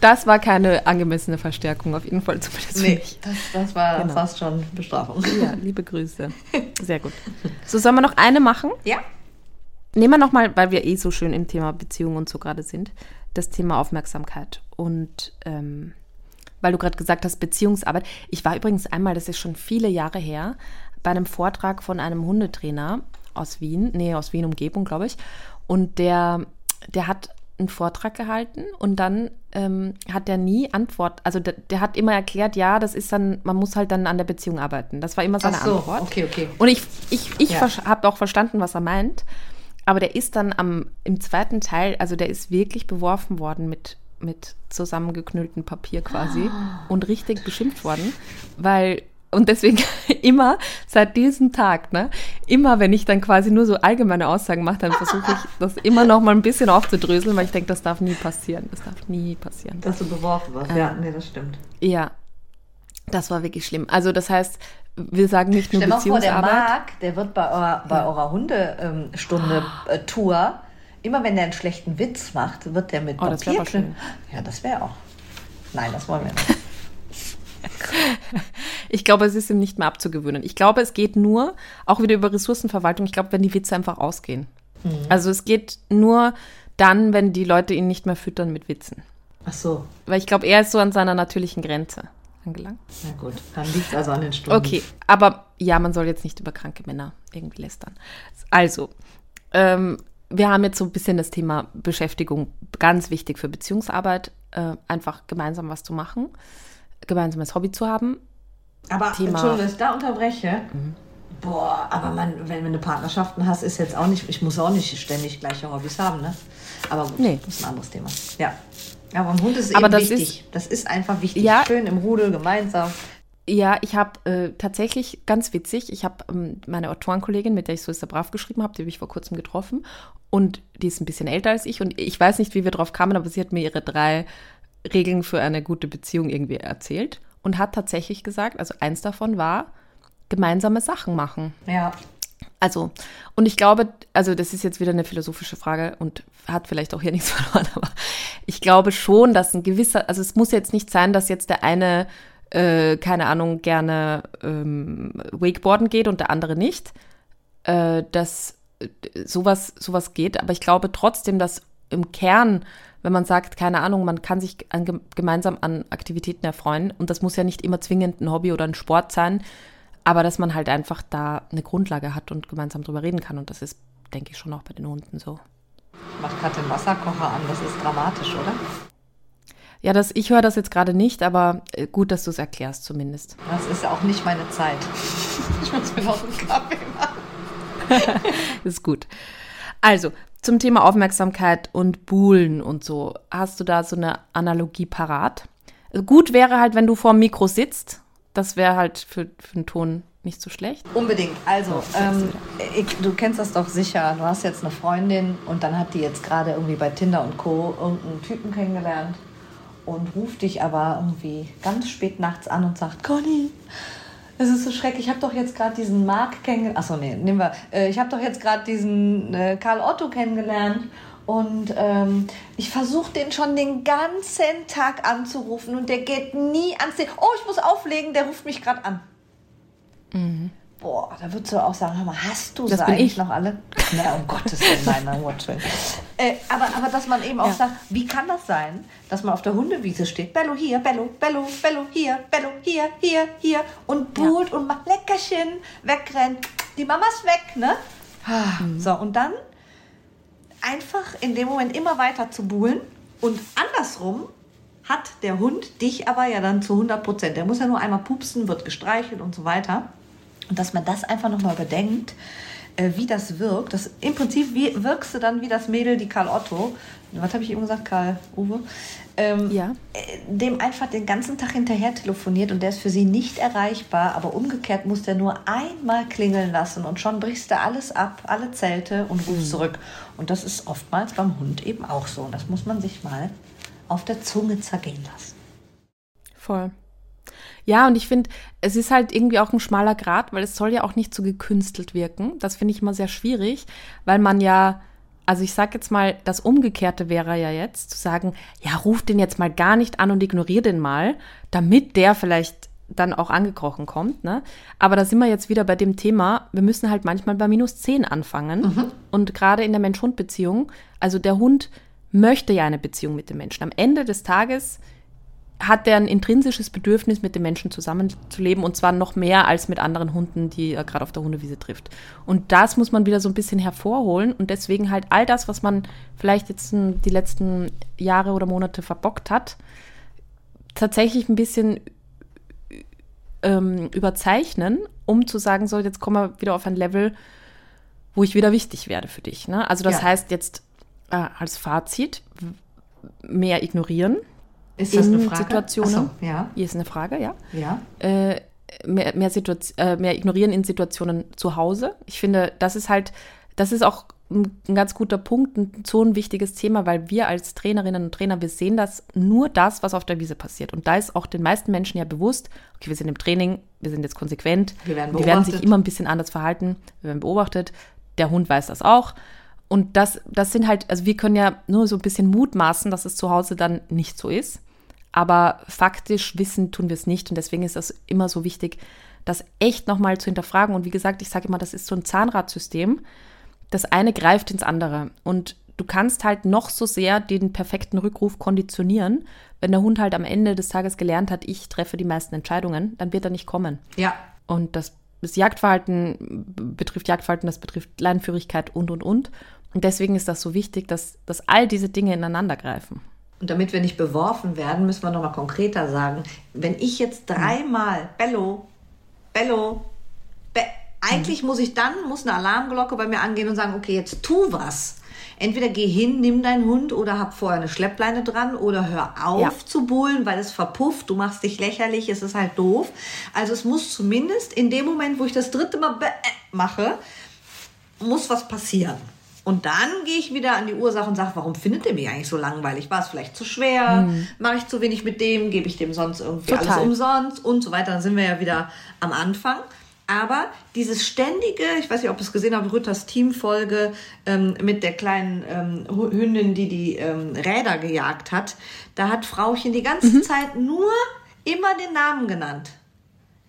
Das war keine angemessene Verstärkung, auf jeden Fall zumindest nee, für mich. Das, das war genau. fast schon Bestrafung. Ja, liebe Grüße. Sehr gut. So, sollen wir noch eine machen? Ja. Nehmen wir nochmal, weil wir eh so schön im Thema Beziehung und so gerade sind, das Thema Aufmerksamkeit. Und ähm, weil du gerade gesagt hast, Beziehungsarbeit. Ich war übrigens einmal, das ist schon viele Jahre her, bei einem Vortrag von einem Hundetrainer aus Wien, nee, aus Wien-Umgebung, glaube ich. Und der, der hat einen Vortrag gehalten und dann ähm, hat der nie Antwort, also der, der hat immer erklärt, ja, das ist dann, man muss halt dann an der Beziehung arbeiten. Das war immer seine Ach so, Antwort. Okay, okay. Und ich, ich, ich ja. vers- habe auch verstanden, was er meint, aber der ist dann am, im zweiten Teil, also der ist wirklich beworfen worden mit, mit zusammengeknülltem Papier quasi ah. und richtig beschimpft worden, weil und deswegen immer seit diesem Tag, ne, immer wenn ich dann quasi nur so allgemeine Aussagen mache, dann versuche ich das immer noch mal ein bisschen aufzudröseln, weil ich denke, das darf nie passieren. Das darf nie passieren. Dass du beworfen wirst. Ähm, ja, nee, das stimmt. Ja, das war wirklich schlimm. Also das heißt, wir sagen nicht nur Beziehungsarbeit. Stell dir mal vor, der Marc, der wird bei eurer, bei eurer Hundestunde-Tour, ähm, immer wenn der einen schlechten Witz macht, wird der mit oh, Papier... Oh, das wäre aber schön. Ja, das wäre auch... Nein, das wollen wir nicht. Ich glaube, es ist ihm nicht mehr abzugewöhnen. Ich glaube, es geht nur, auch wieder über Ressourcenverwaltung, ich glaube, wenn die Witze einfach ausgehen. Mhm. Also es geht nur dann, wenn die Leute ihn nicht mehr füttern mit Witzen. Ach so. Weil ich glaube, er ist so an seiner natürlichen Grenze angelangt. Na gut, dann liegt es also an den Stunden. Okay, aber ja, man soll jetzt nicht über kranke Männer irgendwie lästern. Also, ähm, wir haben jetzt so ein bisschen das Thema Beschäftigung, ganz wichtig für Beziehungsarbeit, äh, einfach gemeinsam was zu machen. Gemeinsames Hobby zu haben. Aber, Thema. Entschuldigung, dass ich da unterbreche. Mhm. Boah, aber man, wenn du Partnerschaften hast, ist jetzt auch nicht, ich muss auch nicht ständig gleiche Hobbys haben, ne? Aber gut, nee. Das ist ein anderes Thema. Ja. Aber im Hund ist es aber eben das wichtig. Ist, das ist einfach wichtig. Ja, schön im Rudel, gemeinsam. Ja, ich habe äh, tatsächlich, ganz witzig, ich habe ähm, meine Autorenkollegin, mit der ich So ist der Brav geschrieben habe, die habe ich vor kurzem getroffen. Und die ist ein bisschen älter als ich. Und ich weiß nicht, wie wir drauf kamen, aber sie hat mir ihre drei Regeln für eine gute Beziehung irgendwie erzählt und hat tatsächlich gesagt, also eins davon war, gemeinsame Sachen machen. Ja. Also, und ich glaube, also das ist jetzt wieder eine philosophische Frage und hat vielleicht auch hier nichts verloren, aber ich glaube schon, dass ein gewisser, also es muss jetzt nicht sein, dass jetzt der eine, äh, keine Ahnung, gerne ähm, Wakeboarden geht und der andere nicht, äh, dass sowas, sowas geht, aber ich glaube trotzdem, dass im Kern, wenn man sagt, keine Ahnung, man kann sich an, gemeinsam an Aktivitäten erfreuen und das muss ja nicht immer zwingend ein Hobby oder ein Sport sein, aber dass man halt einfach da eine Grundlage hat und gemeinsam drüber reden kann und das ist, denke ich, schon auch bei den Hunden so. Ich mach gerade den Wasserkocher an, das ist dramatisch, oder? Ja, das, ich höre das jetzt gerade nicht, aber gut, dass du es erklärst zumindest. Das ist auch nicht meine Zeit. Ich muss mir noch einen Kaffee machen. Ist gut. Also, zum Thema Aufmerksamkeit und Buhlen und so, hast du da so eine Analogie parat? Also gut wäre halt, wenn du vorm Mikro sitzt. Das wäre halt für, für den Ton nicht so schlecht. Unbedingt. Also, so, ähm, ich, du kennst das doch sicher. Du hast jetzt eine Freundin und dann hat die jetzt gerade irgendwie bei Tinder und Co. irgendeinen Typen kennengelernt und ruft dich aber irgendwie ganz spät nachts an und sagt, Conny, es ist so schrecklich. Ich habe doch jetzt gerade diesen Marc kennengelernt. Achso, nee, nehmen wir. Äh, ich habe doch jetzt gerade diesen äh, Karl Otto kennengelernt. Und ähm, ich versuche den schon den ganzen Tag anzurufen. Und der geht nie ans Telefon. Oh, ich muss auflegen, der ruft mich gerade an. Mhm. Boah, da würdest du auch sagen, hör mal, hast du das eigentlich noch alle? Na, um Gottes Willen, nein, nein, what äh, aber, aber dass man eben auch ja. sagt, wie kann das sein, dass man auf der Hundewiese steht, Bello hier, Bello, Bello, Bello hier, Bello hier, hier, hier und buhlt ja. und macht Leckerchen, wegrennt, die Mama ist weg, ne? Mhm. So, und dann einfach in dem Moment immer weiter zu buhlen und andersrum hat der Hund dich aber ja dann zu hundert Prozent. Der muss ja nur einmal pupsen, wird gestreichelt und so weiter. Und dass man das einfach nochmal überdenkt, äh, wie das wirkt. Das, im Prinzip wie, wirkst du dann wie das Mädel, die Karl Otto, was habe ich eben gesagt, Karl Uwe, ähm, ja. dem einfach den ganzen Tag hinterher telefoniert und der ist für sie nicht erreichbar, aber umgekehrt muss der nur einmal klingeln lassen und schon brichst du alles ab, alle Zelte und rufst mhm. zurück. Und das ist oftmals beim Hund eben auch so. Und das muss man sich mal auf der Zunge zergehen lassen. Voll. Ja, und ich finde, es ist halt irgendwie auch ein schmaler Grat, weil es soll ja auch nicht so gekünstelt wirken. Das finde ich immer sehr schwierig, weil man ja, also ich sage jetzt mal, das Umgekehrte wäre ja jetzt, zu sagen, ja, ruf den jetzt mal gar nicht an und ignoriere den mal, damit der vielleicht dann auch angekrochen kommt, ne? Aber da sind wir jetzt wieder bei dem Thema, wir müssen halt manchmal bei minus zehn anfangen. Mhm. Und gerade in der Mensch-Hund-Beziehung, also der Hund möchte ja eine Beziehung mit dem Menschen. Am Ende des Tages hat er ein intrinsisches Bedürfnis, mit den Menschen zusammenzuleben und zwar noch mehr als mit anderen Hunden, die er gerade auf der Hundewiese trifft. Und das muss man wieder so ein bisschen hervorholen und deswegen halt all das, was man vielleicht jetzt die letzten Jahre oder Monate verbockt hat, tatsächlich ein bisschen ähm, überzeichnen, um zu sagen, so jetzt kommen wir wieder auf ein Level, wo ich wieder wichtig werde für dich. Ne? Also das ja. heißt jetzt äh, als Fazit, mehr ignorieren. Ist das in eine Frage? Situationen. So, ja. Hier ist eine Frage, ja. ja. Äh, mehr, mehr, Situation, äh, mehr ignorieren in Situationen zu Hause. Ich finde, das ist halt, das ist auch ein, ein ganz guter Punkt, ein, so ein wichtiges Thema, weil wir als Trainerinnen und Trainer, wir sehen das nur das, was auf der Wiese passiert. Und da ist auch den meisten Menschen ja bewusst, okay, wir sind im Training, wir sind jetzt konsequent, wir werden, wir werden sich immer ein bisschen anders verhalten, wir werden beobachtet, der Hund weiß das auch. Und das, das sind halt, also wir können ja nur so ein bisschen mutmaßen, dass es zu Hause dann nicht so ist. Aber faktisch wissen tun wir es nicht. Und deswegen ist das immer so wichtig, das echt nochmal zu hinterfragen. Und wie gesagt, ich sage immer, das ist so ein Zahnradsystem. Das eine greift ins andere. Und du kannst halt noch so sehr den perfekten Rückruf konditionieren. Wenn der Hund halt am Ende des Tages gelernt hat, ich treffe die meisten Entscheidungen, dann wird er nicht kommen. Ja. Und das, das Jagdverhalten betrifft Jagdverhalten, das betrifft Leinenführigkeit und, und, und. Und deswegen ist das so wichtig, dass, dass all diese Dinge ineinander greifen. Und damit wir nicht beworfen werden, müssen wir nochmal konkreter sagen, wenn ich jetzt dreimal Bello, Bello, be- eigentlich muss ich dann, muss eine Alarmglocke bei mir angehen und sagen, okay, jetzt tu was. Entweder geh hin, nimm deinen Hund oder hab vorher eine Schleppleine dran oder hör auf ja. zu bullen, weil es verpufft, du machst dich lächerlich, es ist halt doof. Also es muss zumindest in dem Moment, wo ich das dritte Mal be- mache, muss was passieren. Und dann gehe ich wieder an die Ursache und sage, warum findet ihr mich eigentlich so langweilig? War es vielleicht zu schwer? Mhm. Mache ich zu wenig mit dem? Gebe ich dem sonst irgendwie Total. alles umsonst? Und so weiter. Dann sind wir ja wieder am Anfang. Aber dieses ständige, ich weiß nicht, ob ihr es gesehen habt, Rütters Teamfolge ähm, mit der kleinen ähm, Hündin, die die ähm, Räder gejagt hat. Da hat Frauchen die ganze mhm. Zeit nur immer den Namen genannt.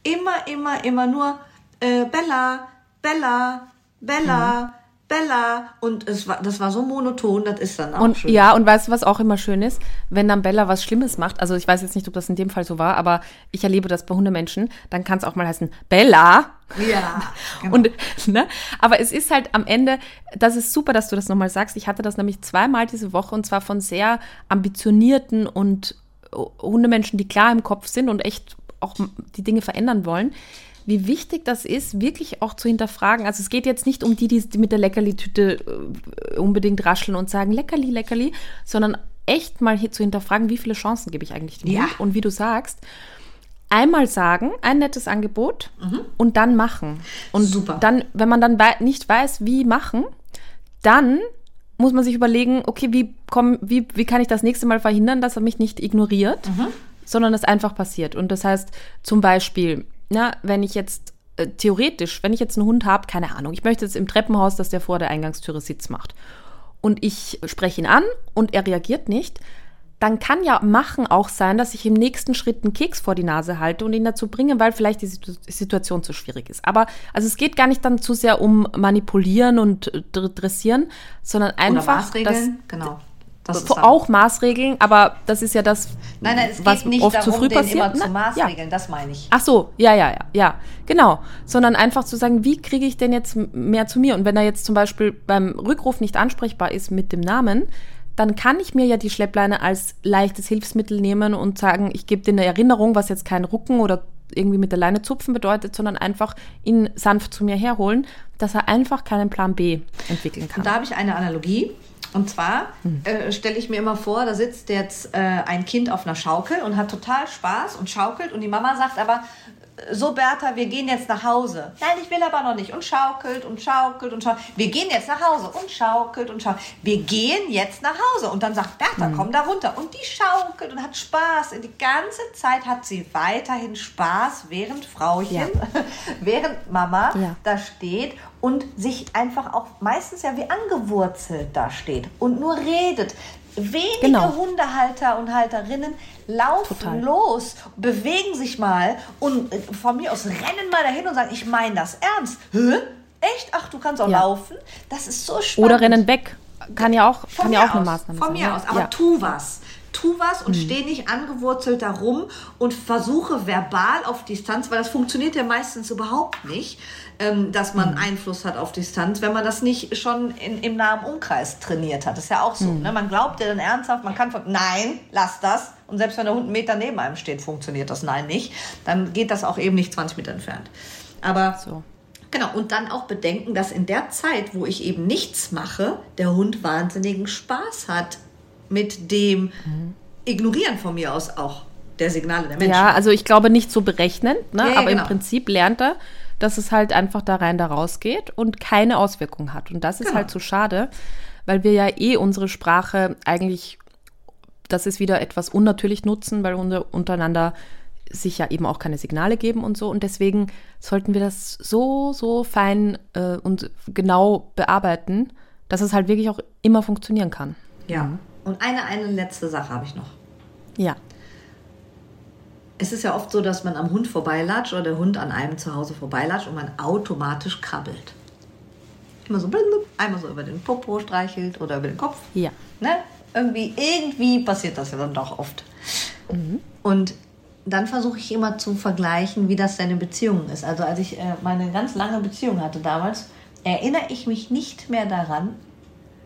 Immer, immer, immer nur äh, Bella, Bella, Bella. Mhm. Bella, und es war, das war so monoton, das ist dann auch und, schön. Ja, und weißt du, was auch immer schön ist? Wenn dann Bella was Schlimmes macht, also ich weiß jetzt nicht, ob das in dem Fall so war, aber ich erlebe das bei Hundemenschen, dann kann es auch mal heißen, Bella. Ja. Genau. Und, ne? Aber es ist halt am Ende, das ist super, dass du das nochmal sagst, ich hatte das nämlich zweimal diese Woche, und zwar von sehr ambitionierten und Hundemenschen, die klar im Kopf sind und echt auch die Dinge verändern wollen, wie wichtig das ist, wirklich auch zu hinterfragen. Also es geht jetzt nicht um die, die mit der Leckerli-Tüte unbedingt rascheln und sagen, Leckerli, Leckerli, sondern echt mal zu hinterfragen, wie viele Chancen gebe ich eigentlich dem ja. Hund? Und wie du sagst, einmal sagen, ein nettes Angebot mhm. und dann machen. Und Super. dann, wenn man dann nicht weiß, wie machen, dann muss man sich überlegen, okay, wie, komm, wie, wie kann ich das nächste Mal verhindern, dass er mich nicht ignoriert, mhm. sondern es einfach passiert. Und das heißt zum Beispiel, na, wenn ich jetzt äh, theoretisch, wenn ich jetzt einen Hund habe, keine Ahnung, ich möchte jetzt im Treppenhaus, dass der vor der Eingangstüre Sitz macht und ich spreche ihn an und er reagiert nicht, dann kann ja machen auch sein, dass ich im nächsten Schritt einen Keks vor die Nase halte und ihn dazu bringe, weil vielleicht die Situ- Situation zu schwierig ist. Aber also es geht gar nicht dann zu sehr um Manipulieren und dr- dressieren, sondern einfach, Maßregeln, dass, genau. Das ist auch Maßregeln, aber das ist ja das, nein, nein, es was geht nicht oft darum, zu früh passiert. Immer zu Maßregeln, ja. Das meine ich. Ach so, ja, ja, ja, ja, genau. Sondern einfach zu sagen, wie kriege ich denn jetzt mehr zu mir? Und wenn er jetzt zum Beispiel beim Rückruf nicht ansprechbar ist mit dem Namen, dann kann ich mir ja die Schleppleine als leichtes Hilfsmittel nehmen und sagen, ich gebe dir eine Erinnerung, was jetzt kein Rucken oder irgendwie mit der Leine zupfen bedeutet, sondern einfach ihn sanft zu mir herholen, dass er einfach keinen Plan B entwickeln kann. Und da habe ich eine Analogie. Und zwar äh, stelle ich mir immer vor, da sitzt jetzt äh, ein Kind auf einer Schaukel und hat total Spaß und schaukelt. Und die Mama sagt aber, so Bertha, wir gehen jetzt nach Hause. Nein, ich will aber noch nicht. Und schaukelt und schaukelt und schaukelt. Wir gehen jetzt nach Hause. Und schaukelt und schaukelt. Wir gehen jetzt nach Hause. Und dann sagt Bertha, komm da runter. Und die schaukelt und hat Spaß. Und die ganze Zeit hat sie weiterhin Spaß, während Frauchen, ja. während Mama ja. da steht und sich einfach auch meistens ja wie angewurzelt da steht und nur redet. Wenige genau. Hundehalter und Halterinnen laufen Total. los, bewegen sich mal und von mir aus rennen mal dahin und sagen, ich meine das ernst. Hä? Echt? Ach, du kannst auch ja. laufen? Das ist so spannend. Oder rennen weg. Kann ja auch, kann ja auch eine Maßnahme sein. Von mir aus, aber ja. tu was. Tu was und mhm. steh nicht angewurzelt da rum und versuche verbal auf Distanz, weil das funktioniert ja meistens überhaupt nicht, ähm, dass man mhm. Einfluss hat auf Distanz, wenn man das nicht schon in, im nahen Umkreis trainiert hat. Das ist ja auch so. Mhm. Ne? Man glaubt ja dann ernsthaft, man kann von, nein, lass das. Und selbst wenn der Hund einen Meter neben einem steht, funktioniert das Nein nicht. Dann geht das auch eben nicht zwanzig Meter entfernt. Aber so. Genau, und dann auch bedenken, dass in der Zeit, wo ich eben nichts mache, der Hund wahnsinnigen Spaß hat. Mit dem Ignorieren von mir aus auch der Signale der Menschen. Ja, also ich glaube nicht so berechnend, ne? ja, aber genau. im Prinzip lernt er, dass es halt einfach da rein, da raus geht und keine Auswirkung hat. Und das ist genau. halt so schade, weil wir ja eh unsere Sprache eigentlich, das ist wieder etwas unnatürlich nutzen, weil wir untereinander sich ja eben auch keine Signale geben und so. Und deswegen sollten wir das so, so fein äh, und genau bearbeiten, dass es halt wirklich auch immer funktionieren kann. Ja. Und eine, eine letzte Sache habe ich noch. Ja. Es ist ja oft so, dass man am Hund vorbeilatscht oder der Hund an einem zu Hause vorbeilatscht und man automatisch krabbelt. Immer so, blub, blub, einmal so über den Popo streichelt oder über den Kopf. Ja. Ne? Irgendwie, irgendwie passiert das ja dann doch oft. Mhm. Und dann versuche ich immer zu vergleichen, wie das denn in Beziehungen ist. Also als ich äh, meine ganz lange Beziehung hatte damals, erinnere ich mich nicht mehr daran,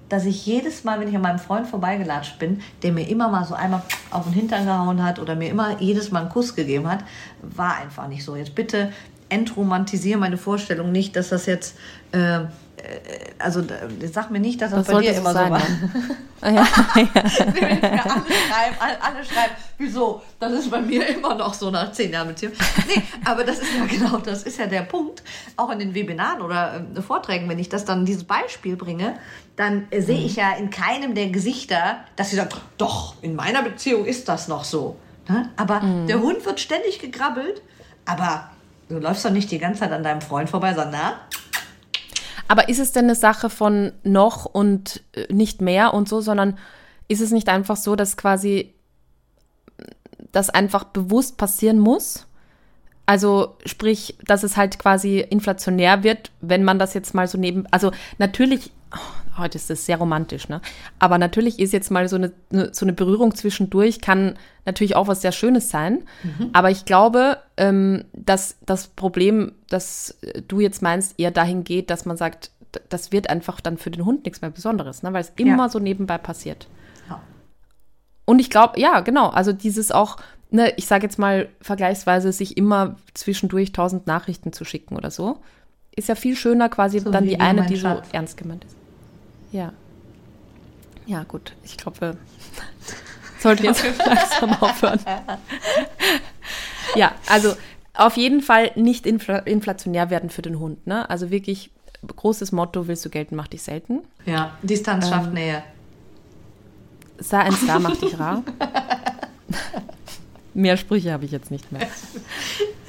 dass ich jedes Mal, wenn ich an meinem Freund vorbeigelatscht bin, der mir immer mal so einmal auf den Hintern gehauen hat oder mir immer jedes Mal einen Kuss gegeben hat, war einfach nicht so. Jetzt bitte entromantisiere meine Vorstellung nicht, dass das jetzt, äh, also sag mir nicht, dass das, das bei dir immer sein, so war. Ah, ja. alle, schreiben, alle, alle schreiben, wieso, das ist bei mir immer noch so nach zehn Jahren Beziehung. Nee, aber das ist ja genau, das ist ja der Punkt, auch in den Webinaren oder äh, Vorträgen, wenn ich das dann dieses Beispiel bringe, dann äh, sehe ich ja in keinem der Gesichter, dass sie sagen, doch, in meiner Beziehung ist das noch so. Ne? Aber mhm. der Hund wird ständig gekrabbelt, aber du läufst doch nicht die ganze Zeit an deinem Freund vorbei, sondern na? Aber ist es denn eine Sache von noch und nicht mehr und so, sondern ist es nicht einfach so, dass quasi das einfach bewusst passieren muss? Also sprich, dass es halt quasi inflationär wird, wenn man das jetzt mal so neben... Also natürlich, oh, heute ist das sehr romantisch, ne? Aber natürlich ist jetzt mal so eine, so eine Berührung zwischendurch, kann natürlich auch was sehr Schönes sein. Mhm. Aber ich glaube, ähm, dass das Problem, das du jetzt meinst, eher dahin geht, dass man sagt, das wird einfach dann für den Hund nichts mehr Besonderes, ne? Weil es immer ja. so nebenbei passiert. Ja. Und ich glaube, ja, genau, also dieses auch... Ne, ich sage jetzt mal vergleichsweise, sich immer zwischendurch tausend Nachrichten zu schicken oder so, ist ja viel schöner quasi so dann die eine, die Schatz. so ernst gemeint ist. Ja. Ja, gut. Ich glaube, sollten wir jetzt langsam aufhören. Ja, also auf jeden Fall nicht infl- inflationär werden für den Hund. Ne? Also wirklich, großes Motto, willst du gelten, mach dich selten. Ja, Distanz ähm, schafft Nähe. Sei ein Star, mach dich rar. Mehr Sprüche habe ich jetzt nicht mehr.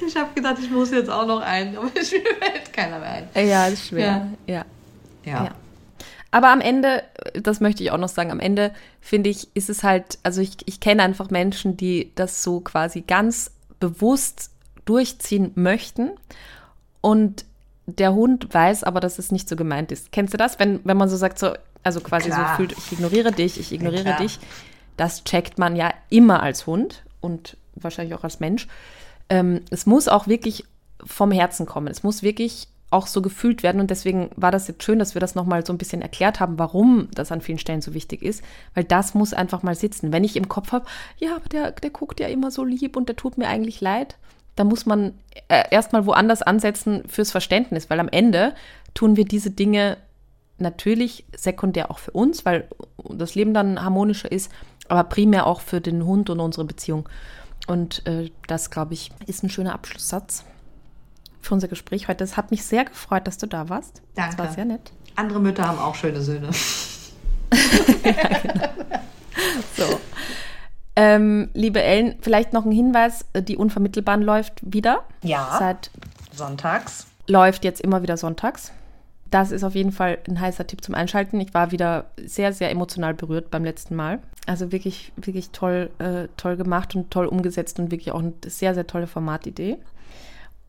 Ich habe gedacht, ich muss jetzt auch noch einen, aber mir fällt keiner mehr ein. Ja, ist schwer. Ja. Ja. Ja. ja. Aber am Ende, das möchte ich auch noch sagen, am Ende finde ich, ist es halt, also ich, ich kenne einfach Menschen, die das so quasi ganz bewusst durchziehen möchten und der Hund weiß aber, dass es nicht so gemeint ist. Kennst du das, wenn, wenn man so sagt, so, also quasi klar. so fühlt, ich ignoriere dich, ich ignoriere ja, dich. Das checkt man ja immer als Hund. Und wahrscheinlich auch als Mensch, ähm, es muss auch wirklich vom Herzen kommen. Es muss wirklich auch so gefühlt werden. Und deswegen war das jetzt schön, dass wir das nochmal so ein bisschen erklärt haben, warum das an vielen Stellen so wichtig ist. Weil das muss einfach mal sitzen. Wenn ich im Kopf habe, ja, aber der, der guckt ja immer so lieb und der tut mir eigentlich leid, da muss man erstmal woanders ansetzen fürs Verständnis, weil am Ende tun wir diese Dinge natürlich sekundär auch für uns, weil das Leben dann harmonischer ist, aber primär auch für den Hund und unsere Beziehung. Und äh, das, glaube ich, ist ein schöner Abschlusssatz für unser Gespräch heute. Es hat mich sehr gefreut, dass du da warst. Danke. Das war sehr nett. Andere Mütter haben auch schöne Söhne. Ja, genau. So. Ähm, liebe Ellen, vielleicht noch ein Hinweis, die Unvermittelbahn läuft wieder. Ja, seit sonntags. Läuft jetzt immer wieder sonntags. Das ist auf jeden Fall ein heißer Tipp zum Einschalten. Ich war wieder sehr, sehr emotional berührt beim letzten Mal. Also wirklich, wirklich toll, äh, toll gemacht und toll umgesetzt und wirklich auch eine sehr, sehr tolle Formatidee.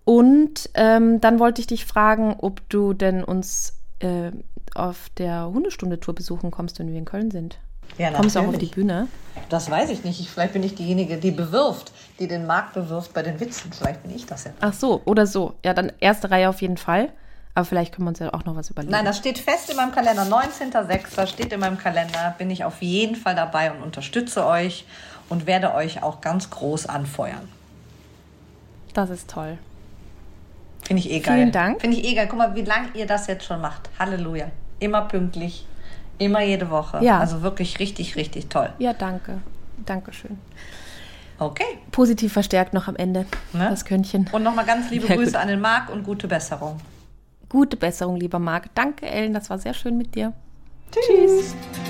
Und ähm, dann wollte ich dich fragen, ob du denn uns äh, auf der Hundestunde-Tour besuchen kommst, wenn wir in Köln sind. Ja, kommst du auch auf die Bühne? Das weiß ich nicht. Ich, vielleicht bin ich diejenige, die bewirft, die den Markt bewirft bei den Witzen. Vielleicht bin ich das ja. Ach so, oder so. Ja, dann erste Reihe auf jeden Fall. Aber vielleicht können wir uns ja auch noch was überlegen. Nein, das steht fest in meinem Kalender. neunzehnter sechster steht in meinem Kalender. Bin ich auf jeden Fall dabei und unterstütze euch und werde euch auch ganz groß anfeuern. Das ist toll. Finde ich eh geil. Vielen Dank. Finde ich eh geil. Guck mal, wie lange ihr das jetzt schon macht. Halleluja. Immer pünktlich. Immer jede Woche. Ja. Also wirklich richtig, richtig toll. Ja, danke. Dankeschön. Okay. Positiv verstärkt noch am Ende. Ne? Das Könnchen. Und nochmal ganz liebe ja, Grüße gut. an den Marc und gute Besserung. Gute Besserung, lieber Marc. Danke, Ellen. Das war sehr schön mit dir. Tschüss. Tschüss.